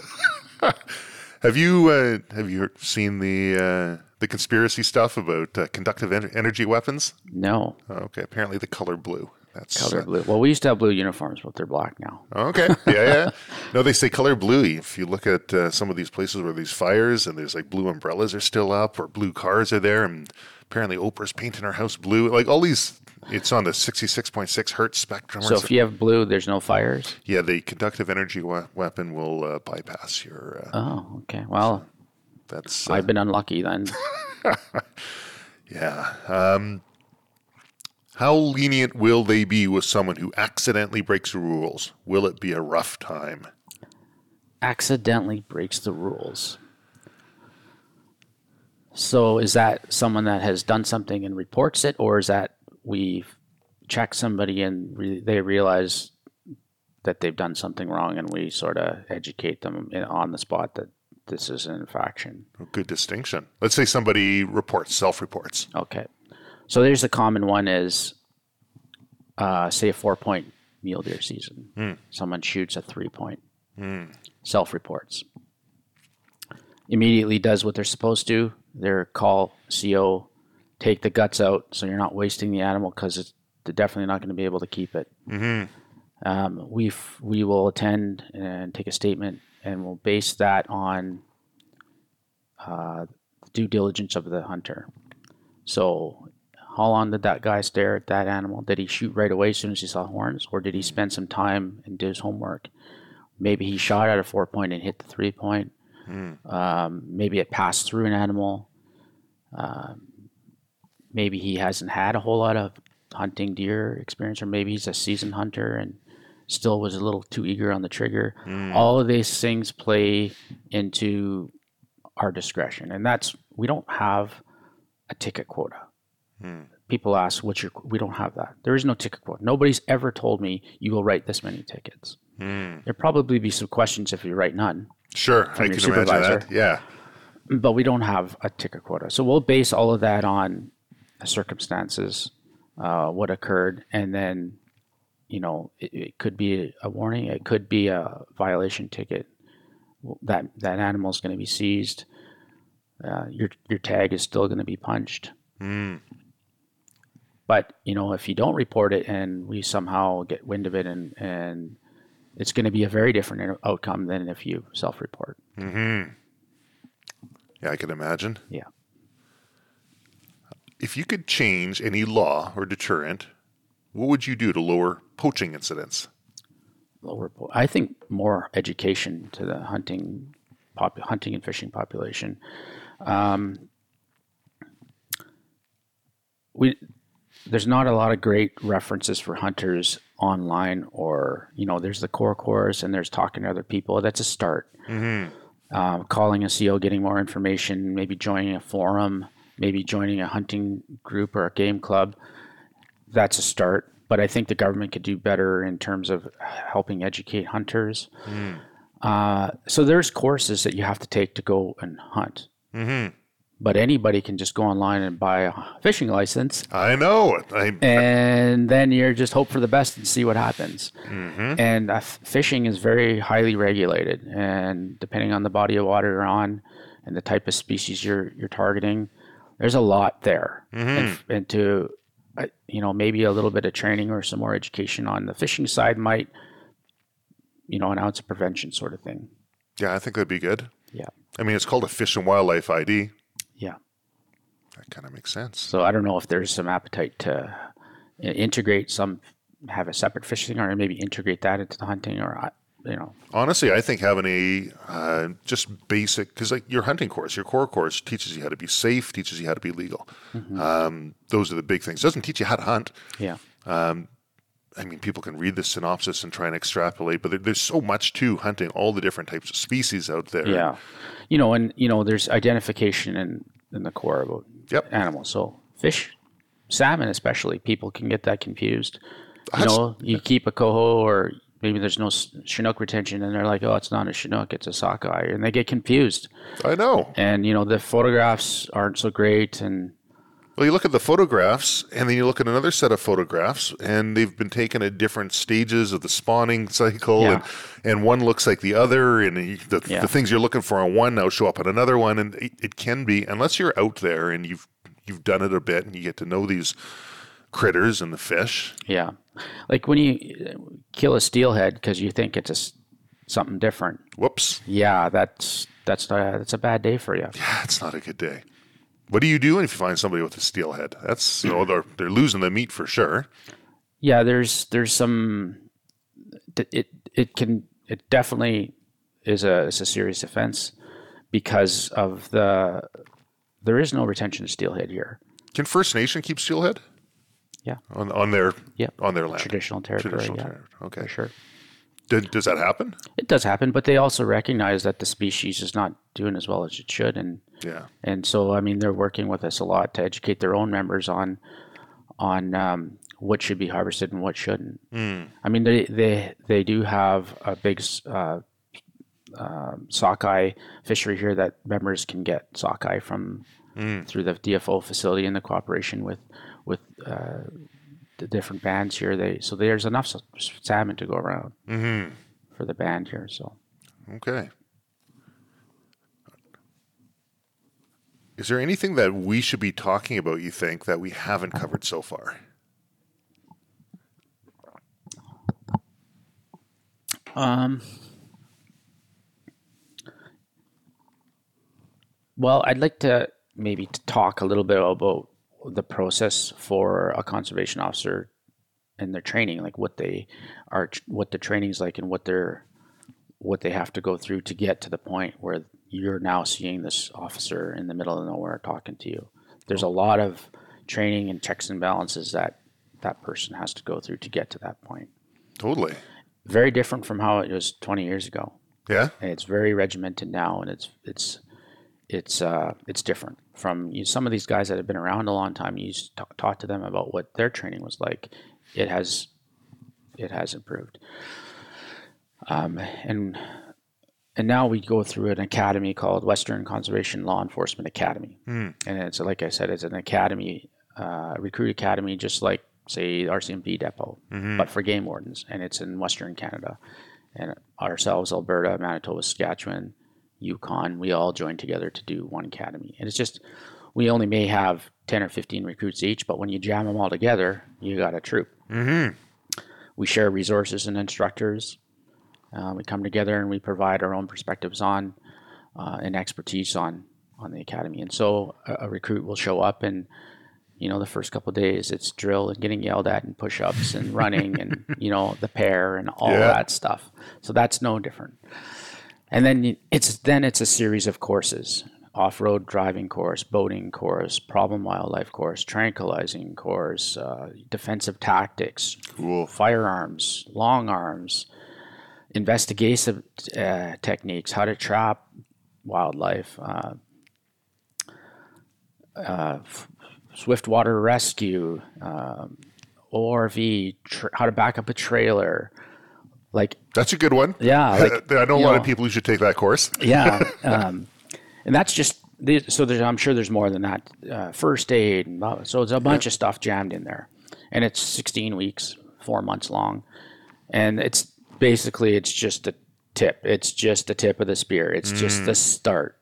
have you uh, have you seen the uh, the conspiracy stuff about uh, conductive en- energy weapons? No. Okay. Apparently, the color blue. That's color uh, blue. Well, we used to have blue uniforms, but they're black now. Okay. Yeah, yeah. No, they say color blue. If you look at uh, some of these places where these fires, and there's like blue umbrellas are still up, or blue cars are there, and apparently Oprah's painting her house blue. Like all these. It's on the sixty-six point six hertz spectrum. So if you have blue, there's no fires? Yeah, the conductive energy wa- weapon will uh, bypass your... Uh, oh, okay. Well, that's uh, I've been unlucky then. yeah. Um, how lenient will they be with someone who accidentally breaks the rules? Will it be a rough time? Accidentally breaks the rules. So is that someone that has done something and reports it, or is that... we check somebody and re- they realize that they've done something wrong, and we sort of educate them in, on the spot that this is an infraction. Good distinction. Let's say somebody reports, self-reports. Okay. So there's a common one is, uh, say, a four-point mule deer season. Mm. Someone shoots a three-point. Mm. Self-reports. Immediately does what they're supposed to. Their call, C O, take the guts out, so you're not wasting the animal, because it's they're definitely not going to be able to keep it. Mm-hmm. Um, we we will attend and take a statement, and we'll base that on uh, due diligence of the hunter. So How long did that guy stare at that animal? Did he shoot right away as soon as he saw horns, or did he spend some time and do his homework? Maybe he shot at a four point and hit the three point. Mm. Um, maybe it passed through an animal. Um, maybe he hasn't had a whole lot of hunting deer experience, or maybe he's a seasoned hunter and still was a little too eager on the trigger. Mm. All of these things play into our discretion. And that's, we don't have a ticket quota. Mm. People ask, what's your, we don't have that. There is no ticket quota. Nobody's ever told me you will write this many tickets. Mm. There'd probably be some questions if you write none. Sure. I can imagine that. Yeah. But we don't have a ticket quota. So we'll base all of that on the circumstances, uh, what occurred, and then, you know, it, it could be a warning. It could be a violation ticket. That that animal is going to be seized. Uh, your your tag is still going to be punched. Mm. But, you know, if you don't report it and we somehow get wind of it, and, and it's going to be a very different outcome than if you self-report. Mm-hmm. Yeah, I can imagine. Yeah. If you could change any law or deterrent, what would you do to lower poaching incidents? Lower, po- I think more education to the hunting, pop- hunting and fishing population. Um, we there's not a lot of great references for hunters online, or you know, there's the core course and there's talking to other people. That's a start. Mm-hmm. Uh, calling a C O, getting more information, maybe joining a forum, maybe joining a hunting group or a game club. That's a start. But I think the government could do better in terms of helping educate hunters. Mm. Uh, so there's courses that you have to take to go and hunt. Mm-hmm. But anybody can just go online and buy a fishing license. I know. I, and then you're just hope for the best and see what happens. Mm-hmm. And uh, fishing is very highly regulated. And depending on the body of water you're on and the type of species you're you're targeting, there's a lot there. Mm-hmm. And, and to, uh, you know, maybe a little bit of training or some more education on the fishing side might, you know, an ounce of prevention sort of thing. Yeah, I think that'd be good. Yeah. I mean, it's called a Fish and Wildlife I D. Yeah. That kind of makes sense. So I don't know if there's some appetite to integrate some, have a separate fishing or maybe integrate that into the hunting, or, you know. Honestly, I think having a uh, just basic, because like your hunting course, your core course teaches you how to be safe, teaches you how to be legal. Mm-hmm. Um, those are the big things. It doesn't teach you how to hunt. Yeah. Um, I mean, people can read the synopsis and try and extrapolate, but there, there's so much to hunting, all the different types of species out there. Yeah. You know, and, you know, there's identification in, in the core about yep. animals. So fish, salmon especially, people can get that confused. You That's, know, you keep a coho, or maybe there's no Chinook retention, and they're like, oh, it's not a Chinook, it's a sockeye. And they get confused. I know. And, you know, the photographs aren't so great, and... Well, you look at the photographs, and then you look at another set of photographs, and they've been taken at different stages of the spawning cycle, yeah. and, and one looks like the other, and the, yeah. the things you're looking for on one now show up on another one, and it, it can be, unless you're out there and you've you've done it a bit, and you get to know these critters and the fish. Yeah. Like when you kill a steelhead because you think it's a, something different. Whoops. Yeah, that's, that's, not, that's a bad day for you. Yeah, it's not a good day. What do you do if you find somebody with a steelhead? That's, you know, they're they're losing the meat for sure. Yeah, there's there's some it it can it definitely is a it's a serious offense because of the there is no retention of steelhead here. Can First Nation keep steelhead? Yeah, on on their yeah. on their land, traditional territory. Traditional yeah. territory. Okay, for sure. Did, does that happen? It does happen, but they also recognize that the species is not doing as well as it should, and yeah, and so I mean they're working with us a lot to educate their own members on on um, what should be harvested and what shouldn't. Mm. I mean they they they do have a big uh, uh, sockeye fishery here that members can get sockeye from mm. through the D F O facility and the cooperation with with. Uh, The different bands here, they so there's enough salmon to go around mm-hmm. for the band here. So, okay, is there anything that we should be talking about? You think that we haven't covered so far? Um. Well, I'd like to maybe talk a little bit about the process for a conservation officer and their training, like what they are, what the training's like, and what they're, what they have to go through to get to the point where you're now seeing this officer in the middle of nowhere talking to you. There's a lot of training and checks and balances that that person has to go through to get to that point. Totally. Very different from how it was twenty years ago. Yeah. And it's very regimented now, and it's it's it's uh, it's different from you, some of these guys that have been around a long time. You used to t- talk to them about what their training was like. It has it has improved. Um, and and now we go through an academy called Western Conservation Law Enforcement Academy. Mm. And it's, like I said, it's an academy, uh, recruit academy, just like, say, R C M P Depot, mm-hmm. but for game wardens. And it's in Western Canada. And ourselves, Alberta, Manitoba, Saskatchewan, Yukon, we all joined together to do one academy. And it's just, we only may have ten or fifteen recruits each, but when you jam them all together, you got a troop. Mm-hmm. We share resources and instructors. Uh, we come together and we provide our own perspectives on uh, and expertise on, on the academy. And so a, a recruit will show up and, you know, the first couple of days it's drill and getting yelled at and push-ups and running and, you know, the pair and all yeah. that stuff. So that's no different. And then it's then it's a series of courses, off-road driving course, boating course, problem wildlife course, tranquilizing course, uh, defensive tactics, cool. firearms, long arms, investigative uh, techniques, how to trap wildlife, uh, uh, f- swift water rescue, um, O R V, tra- how to back up a trailer. Like that's a good one. Yeah, like, I know a lot know, of people who should take that course. yeah, um, and that's just so. There's, I'm sure there's more than that. Uh, first aid, and blah, so it's a bunch yeah. of stuff jammed in there, and it's sixteen weeks, four months long, and it's. Basically, it's just a tip. It's just the tip of the spear. It's mm. just the start.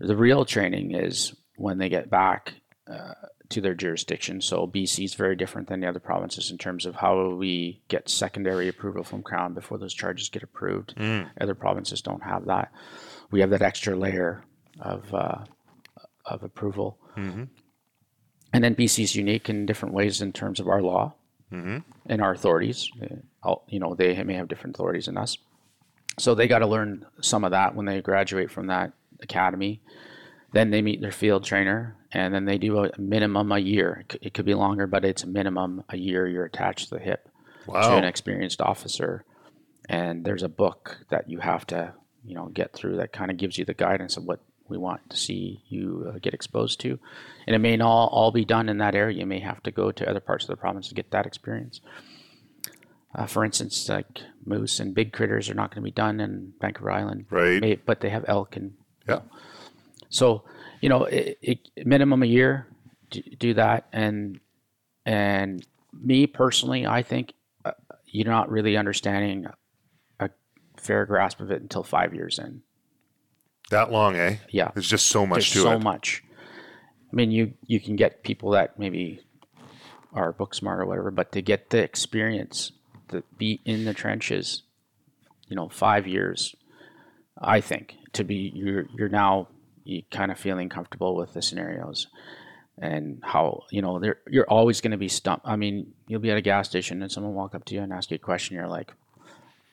The real training is when they get back uh, to their jurisdiction. So B C is very different than the other provinces in terms of how we get secondary approval from Crown before those charges get approved. Mm. Other provinces don't have that. We have that extra layer of uh, of approval. Mm-hmm. And then B C is unique in different ways in terms of our law. Mm-hmm. And our authorities, you know, they may have different authorities than us. So they got to learn some of that when they graduate from that academy. Then they meet their field trainer, and then they do a minimum a year. It could be longer, but it's a minimum a year you're attached to the hip wow. to an experienced officer. And there's a book that you have to, you know, get through that kind of gives you the guidance of what we want to see you uh, get exposed to. And it may not all, all be done in that area. You may have to go to other parts of the province to get that experience. Uh, for instance, like moose and big critters are not going to be done in Vancouver Island. Right. May, but they have elk and... Yeah. You know. So, you know, it, it, minimum a year, do, do that. And and me personally, I think uh, you're not really understanding a fair grasp of it until five years in. That long, eh? Yeah. There's just so much There's to so it. There's so much. I mean, you, you can get people that maybe are book smart or whatever, but to get the experience, to be in the trenches, you know, five years, I think, to be, you're, you're now you kind of feeling comfortable with the scenarios and how, you know, they're, you're always going to be stumped. I mean, you'll be at a gas station and someone will walk up to you and ask you a question. You're like,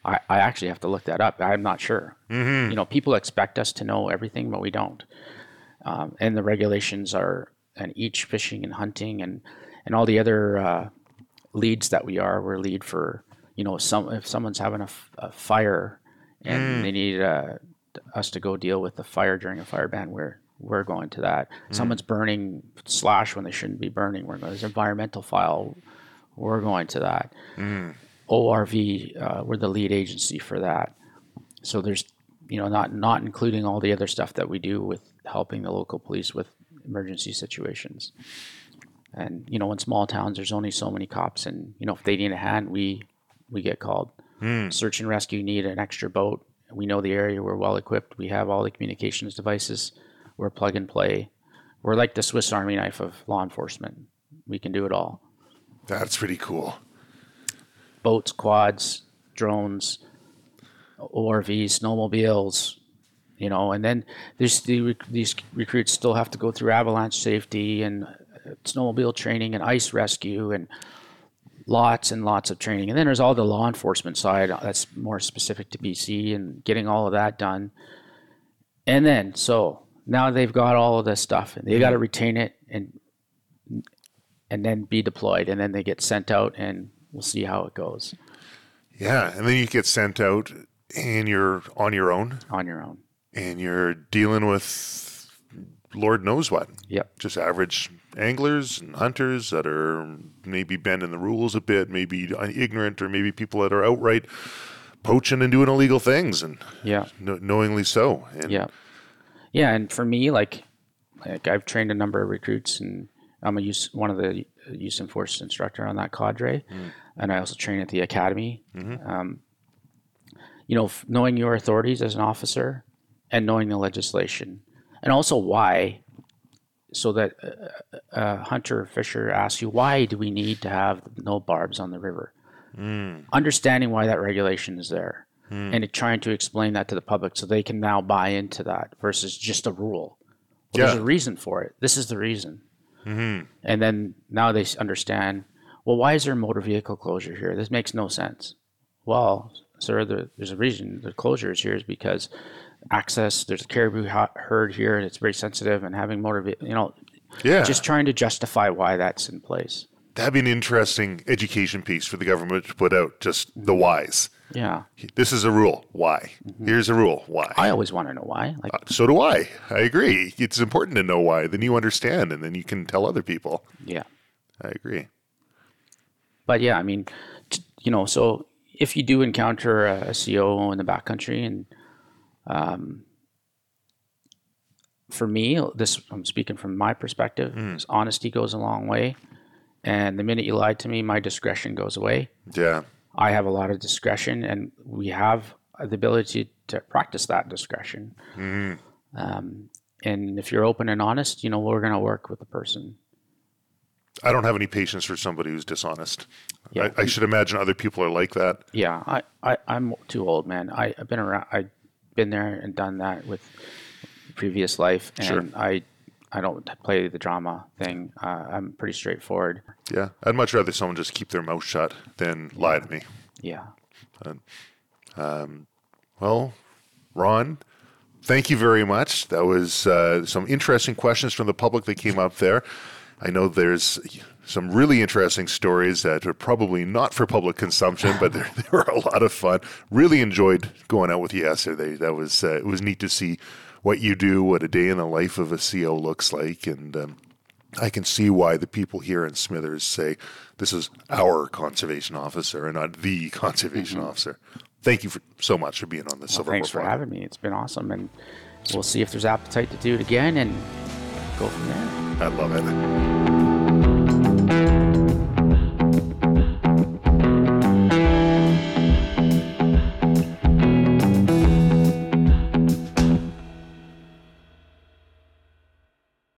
I, I actually have to look that up. I'm not sure. Mm-hmm. You know, people expect us to know everything, but we don't. Um, and the regulations are, and each fishing and hunting and, and all the other uh, leads that we are, we're lead for, you know, some if someone's having a, f- a fire and mm. they need uh, us to go deal with the fire during a fire ban, we're, we're going to that. Mm. Someone's burning slash when they shouldn't be burning. We're going to this environmental file. We're going to that. Mm. O R V, uh, we're the lead agency for that. So there's, you know, not not including all the other stuff that we do with helping the local police with emergency situations. And, you know, in small towns, there's only so many cops. And, you know, if they need a hand, we we get called. Mm. Search and rescue need an extra boat. We know the area. We're well equipped. We have all the communications devices. We're plug and play. We're like the Swiss Army knife of law enforcement. We can do it all. That's pretty cool. Boats, quads, drones, O R Vs, snowmobiles, you know, and then there's the, these recruits still have to go through avalanche safety and snowmobile training and ice rescue and lots and lots of training. And then there's all the law enforcement side that's more specific to B C and getting all of that done. And then, so now they've got all of this stuff and they got to retain it and and then be deployed. And then they get sent out and we'll see how it goes. Yeah. And then you get sent out and you're on your own. On your own. And you're dealing with Lord knows what. Yep. Just average anglers and hunters that are maybe bending the rules a bit, maybe ignorant, or maybe people that are outright poaching and doing illegal things, and yeah, no, knowingly so. And yeah, yeah. And for me, like, like I've trained a number of recruits, and I'm a use one of the use and force instructor on that cadre, mm-hmm. and I also train at the academy. Mm-hmm. Um, you know, knowing your authorities as an officer and knowing the legislation, and also why. So that a hunter or fisher asks you, why do we need to have no barbs on the river? Mm. Understanding why that regulation is there mm. and trying to explain that to the public so they can now buy into that versus just a rule. Well, yeah. There's a reason for it. This is the reason. Mm-hmm. And then now they understand, well, why is there a motor vehicle closure here? This makes no sense. Well, sir, the, there's a reason the closure is here is because access, there's a caribou herd here and it's very sensitive, and having motor, you know, yeah. just trying to justify why that's in place. That'd be an interesting education piece for the government to put out, just the whys. Yeah. This is a rule. Why? Mm-hmm. Here's a rule. Why? I always want to know why. Like, uh, so do I. I agree. It's important to know why. Then you understand, and then you can tell other people. Yeah. I agree. But yeah, I mean, t- you know, so if you do encounter a, a C O in the backcountry and, Um, for me, this, I'm speaking from my perspective, mm. is honesty goes a long way. And the minute you lied to me, my discretion goes away. Yeah. I have a lot of discretion, and we have the ability to practice that discretion. Mm. Um, and if you're open and honest, you know, we're going to work with the person. I don't have any patience for somebody who's dishonest. Yeah. I, I should imagine other people are like that. Yeah. I, I, I'm too old, man. I, I've been around, I, been there and done that with previous life, and sure. I I don't play the drama thing. Uh, I'm pretty straightforward. Yeah, I'd much rather someone just keep their mouth shut than yeah. lie to me. Yeah. But, um, well, Ron, thank you very much. That was uh, some interesting questions from the public that came up there. I know there's some really interesting stories that are probably not for public consumption, but they were a lot of fun. Really enjoyed going out with you yesterday. That was uh, it was neat to see what you do, what a day in the life of a C O looks like, and um, I can see why the people here in Smithers say this is our conservation officer and not the conservation mm-hmm. officer. Thank you for, so much for being on the well, Silvercore. Thanks for Club. Having me. It's been awesome, and we'll see if there's appetite to do it again and go from there. I love it.